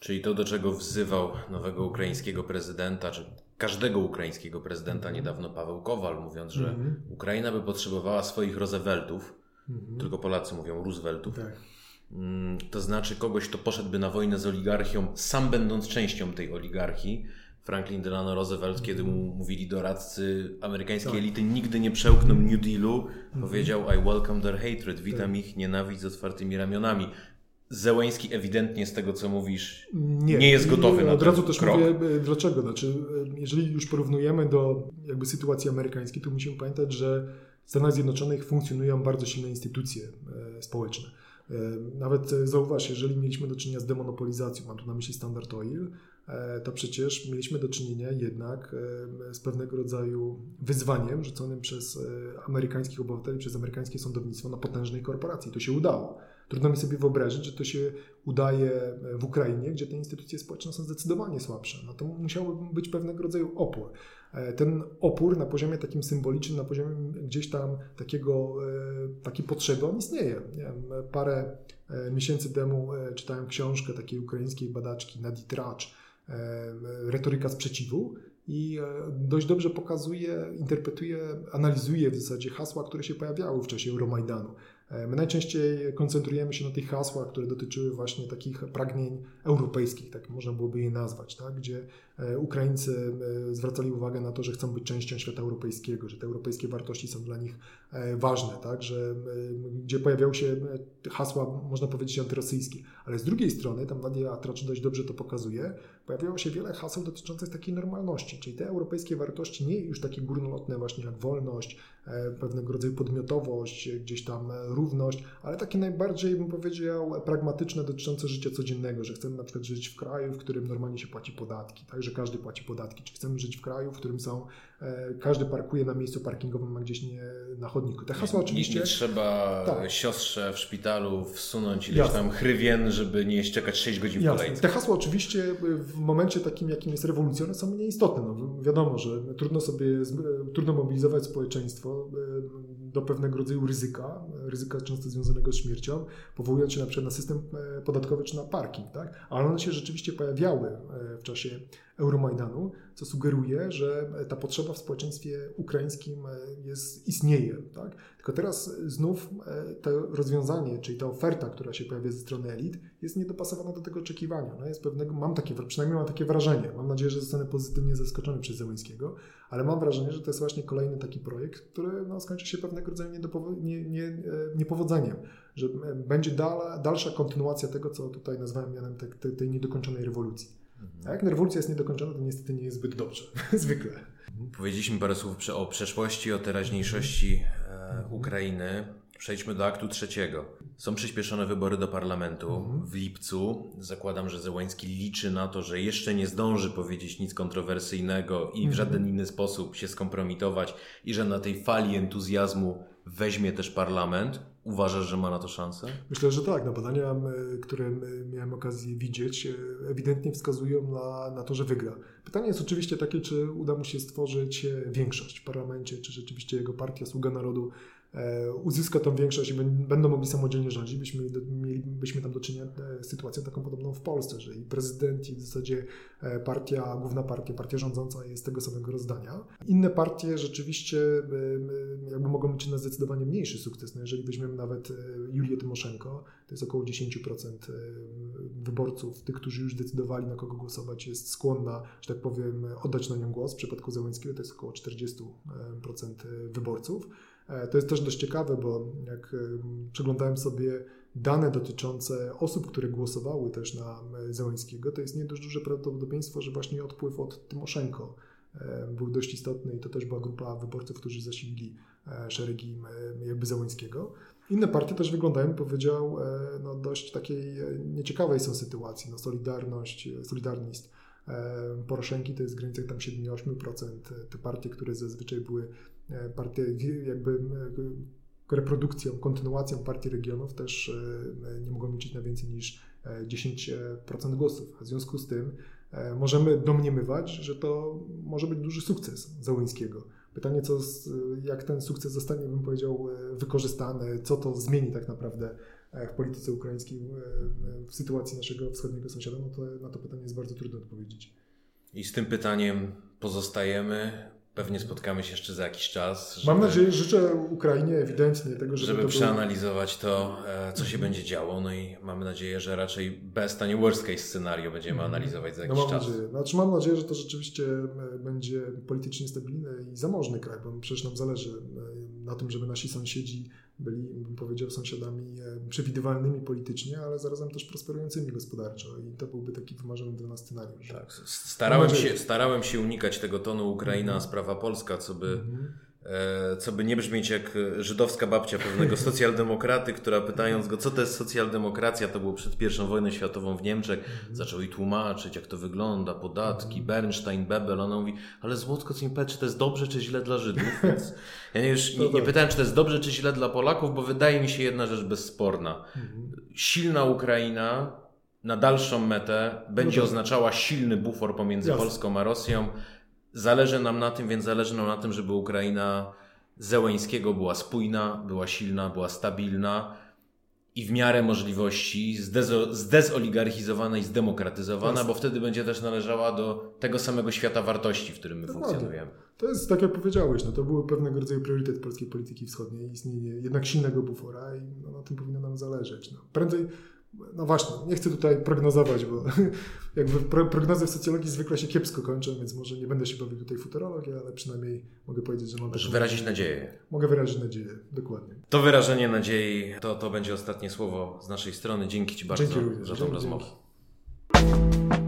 Czyli to, do czego wzywał nowego ukraińskiego prezydenta, czy każdego ukraińskiego prezydenta niedawno Paweł Kowal, mówiąc, że mm-hmm. Ukraina by potrzebowała swoich Rooseveltów, mm-hmm. tylko Polacy mówią Rooseveltów, tak. To znaczy kogoś, kto poszedłby na wojnę z oligarchią, sam będąc częścią tej oligarchii. Franklin Delano Roosevelt, mm-hmm. kiedy mu mówili doradcy amerykańskiej tak. elity, nigdy nie przełknął New Dealu, mm-hmm. powiedział I welcome their hatred, witam tak. ich nienawiść z otwartymi ramionami. Zełenski ewidentnie z tego, co mówisz, nie, nie jest gotowy nie, na ten krok. Od razu też krok. mówię, dlaczego. Znaczy, jeżeli już porównujemy do jakby sytuacji amerykańskiej, to musimy pamiętać, że w Stanach Zjednoczonych funkcjonują bardzo silne instytucje społeczne. Nawet zauważ, jeżeli mieliśmy do czynienia z demonopolizacją, mam tu na myśli Standard Oil, to przecież mieliśmy do czynienia jednak z pewnego rodzaju wyzwaniem rzuconym przez amerykańskich obywateli, przez amerykańskie sądownictwo na potężnej korporacji. To się udało. Trudno mi sobie wyobrazić, że to się udaje w Ukrainie, gdzie te instytucje społeczne są zdecydowanie słabsze. No to musiałby być pewnego rodzaju opór. Ten opór na poziomie takim symbolicznym, na poziomie gdzieś tam takiego, takiej potrzeby, on istnieje. Parę miesięcy temu czytałem książkę takiej ukraińskiej badaczki Nadii Tracz, Retoryka sprzeciwu, i dość dobrze pokazuje, interpretuje, analizuje w zasadzie hasła, które się pojawiały w czasie Euromajdanu. My najczęściej koncentrujemy się na tych hasłach, które dotyczyły właśnie takich pragnień europejskich, tak można byłoby je nazwać, tak? Gdzie Ukraińcy zwracali uwagę na to, że chcą być częścią świata europejskiego, że te europejskie wartości są dla nich ważne, tak? Że, gdzie pojawiały się hasła, można powiedzieć, antyrosyjskie. Ale z drugiej strony, tam Nadia Tracz dość dobrze to pokazuje, pojawiało się wiele haseł dotyczących takiej normalności, czyli te europejskie wartości, nie już takie górnolotne właśnie jak wolność, pewnego rodzaju podmiotowość, gdzieś tam równość, ale takie najbardziej, bym powiedział, pragmatyczne, dotyczące życia codziennego, że chcemy na przykład żyć w kraju, w którym normalnie się płaci podatki, tak, że każdy płaci podatki, czy chcemy żyć w kraju, w którym są, e, każdy parkuje na miejscu parkingowym, a gdzieś nie na chodniku. Te hasła oczywiście... Nie, nie trzeba tak. siostrze w szpitalu wsunąć ileś Jasne. tam hrywien, żeby nie czekać sześć godzin w kolejce. Te hasła oczywiście w momencie takim, jakim jest rewolucja, one są mniej istotne. No, wiadomo, że trudno sobie, trudno mobilizować społeczeństwo, do, do pewnego rodzaju ryzyka, ryzyka często związanego z śmiercią, powołując się na przykład na system podatkowy czy na parking, tak? Ale one się rzeczywiście pojawiały w czasie Euromajdanu, co sugeruje, że ta potrzeba w społeczeństwie ukraińskim jest, istnieje, tak? Tylko teraz znów to rozwiązanie, czyli ta oferta, która się pojawia ze strony elit, jest niedopasowana do tego oczekiwania. No jest pewnego, mam takie, przynajmniej mam takie wrażenie, mam nadzieję, że zostanę pozytywnie zaskoczony przez Zełenskiego, ale mam wrażenie, że to jest właśnie kolejny taki projekt, który no, skończy się pewnego rodzaju niedopow- nie, nie, niepowodzeniem, że będzie dala, dalsza kontynuacja tego, co tutaj nazwałem mianem te, te, tej niedokończonej rewolucji. A jak rewolucja jest niedokończona, to niestety nie jest zbyt dobrze, zwykle. Powiedzieliśmy parę słów o przeszłości, o teraźniejszości e, Ukrainy. Przejdźmy do aktu trzeciego. Są przyspieszone wybory do parlamentu w lipcu. Zakładam, że Zełenski liczy na to, że jeszcze nie zdąży powiedzieć nic kontrowersyjnego i w żaden inny sposób się skompromitować i że na tej fali entuzjazmu weźmie też parlament. Uważasz, że ma na to szansę? Myślę, że tak. No, badania, które miałem okazję widzieć, ewidentnie wskazują na, na to, że wygra. Pytanie jest oczywiście takie, czy uda mu się stworzyć większość w parlamencie, czy rzeczywiście jego partia Sługa Narodu uzyska tą większość i będą mogli samodzielnie rządzić. Byśmy, byśmy tam do czynienia z sytuacją taką podobną w Polsce, że i prezydent, i w zasadzie partia, główna partia, partia rządząca jest tego samego rozdania. Inne partie rzeczywiście jakby mogą liczyć na zdecydowanie mniejszy sukces. No jeżeli weźmiemy nawet Julię Tymoszenko, to jest około dziesięć procent wyborców, tych, którzy już decydowali, na kogo głosować, jest skłonna, że tak powiem, oddać na nią głos. W przypadku Zełenskiego to jest około czterdzieści procent wyborców. To jest też dość ciekawe, bo jak przeglądałem sobie dane dotyczące osób, które głosowały też na Zełenskiego, to jest nie dość duże prawdopodobieństwo, że właśnie odpływ od Tymoszenko był dość istotny i to też była grupa wyborców, którzy zasilili szeregi jakby Zełenskiego. Inne partie też wyglądają, powiedział, no dość takiej nieciekawej są sytuacji. No Solidarność, Solidarnist Poroszenki to jest w granicach tam siedem do ośmiu procent. Te partie, które zazwyczaj były partie jakby reprodukcją, kontynuacją partii regionów, też nie mogą liczyć na więcej niż dziesięć procent głosów. W związku z tym możemy domniemywać, że to może być duży sukces Zełenskiego. Pytanie, co, jak ten sukces zostanie, bym powiedział, wykorzystany, co to zmieni tak naprawdę w polityce ukraińskiej, w sytuacji naszego wschodniego sąsiada, no to na to pytanie jest bardzo trudno odpowiedzieć. I z tym pytaniem pozostajemy. Pewnie spotkamy się jeszcze za jakiś czas. Żeby, mam nadzieję, życzę Ukrainie ewidentnie tego, żeby, żeby to przeanalizować było... to, co się będzie działo. No i mamy nadzieję, że raczej best, a nie worst case scenario będziemy analizować za jakiś no, mam czas. Nadzieję. Znaczy, mam nadzieję, że to rzeczywiście będzie politycznie stabilny i zamożny kraj, bo przecież nam zależy na tym, żeby nasi sąsiedzi byli, bym powiedział, sąsiadami przewidywalnymi politycznie, ale zarazem też prosperującymi gospodarczo i to byłby taki wymarzony dla nas scenariusz. Tak. Starałem, no, się, starałem się unikać tego tonu Ukraina, mm. sprawa Polska, co by, mm. e, co by nie brzmieć jak żydowska babcia pewnego socjaldemokraty, która pytając go, co to jest socjaldemokracja, to było przed pierwszą wojną światową w Niemczech, mm. zaczął jej tłumaczyć, jak to wygląda, podatki, mm. Bernstein, Bebel, ona mówi, ale złotko, co mi pyta, czy to jest dobrze, czy źle dla Żydów, więc... Ja już nie, nie pytałem, czy to jest dobrze, czy źle dla Polaków, bo wydaje mi się jedna rzecz bezsporna. Silna Ukraina na dalszą metę będzie oznaczała silny bufor pomiędzy Polską a Rosją. Zależy nam na tym, więc zależy nam na tym, żeby Ukraina Zełenskiego była spójna, była silna, była stabilna i w miarę możliwości zdezo- zdezoligarchizowana i zdemokratyzowana, jest... bo wtedy będzie też należała do tego samego świata wartości, w którym my Dokładnie. funkcjonujemy. To jest, tak jak powiedziałeś, no, to był pewnego rodzaju priorytet polskiej polityki wschodniej, istnienie jednak silnego bufora i no, na tym powinno nam zależeć. No. Prędzej, no właśnie, nie chcę tutaj prognozować, bo jakby pro, prognozy w socjologii zwykle się kiepsko kończą, więc może nie będę się bawił tutaj futurologię, ale przynajmniej mogę powiedzieć, że mam... Możesz wyrazić nadzieję. Mogę wyrazić nadzieję, dokładnie. To wyrażenie nadziei, to, to będzie ostatnie słowo z naszej strony. Dzięki Ci bardzo Dzięki za, za tą rozmowę. Dzięki.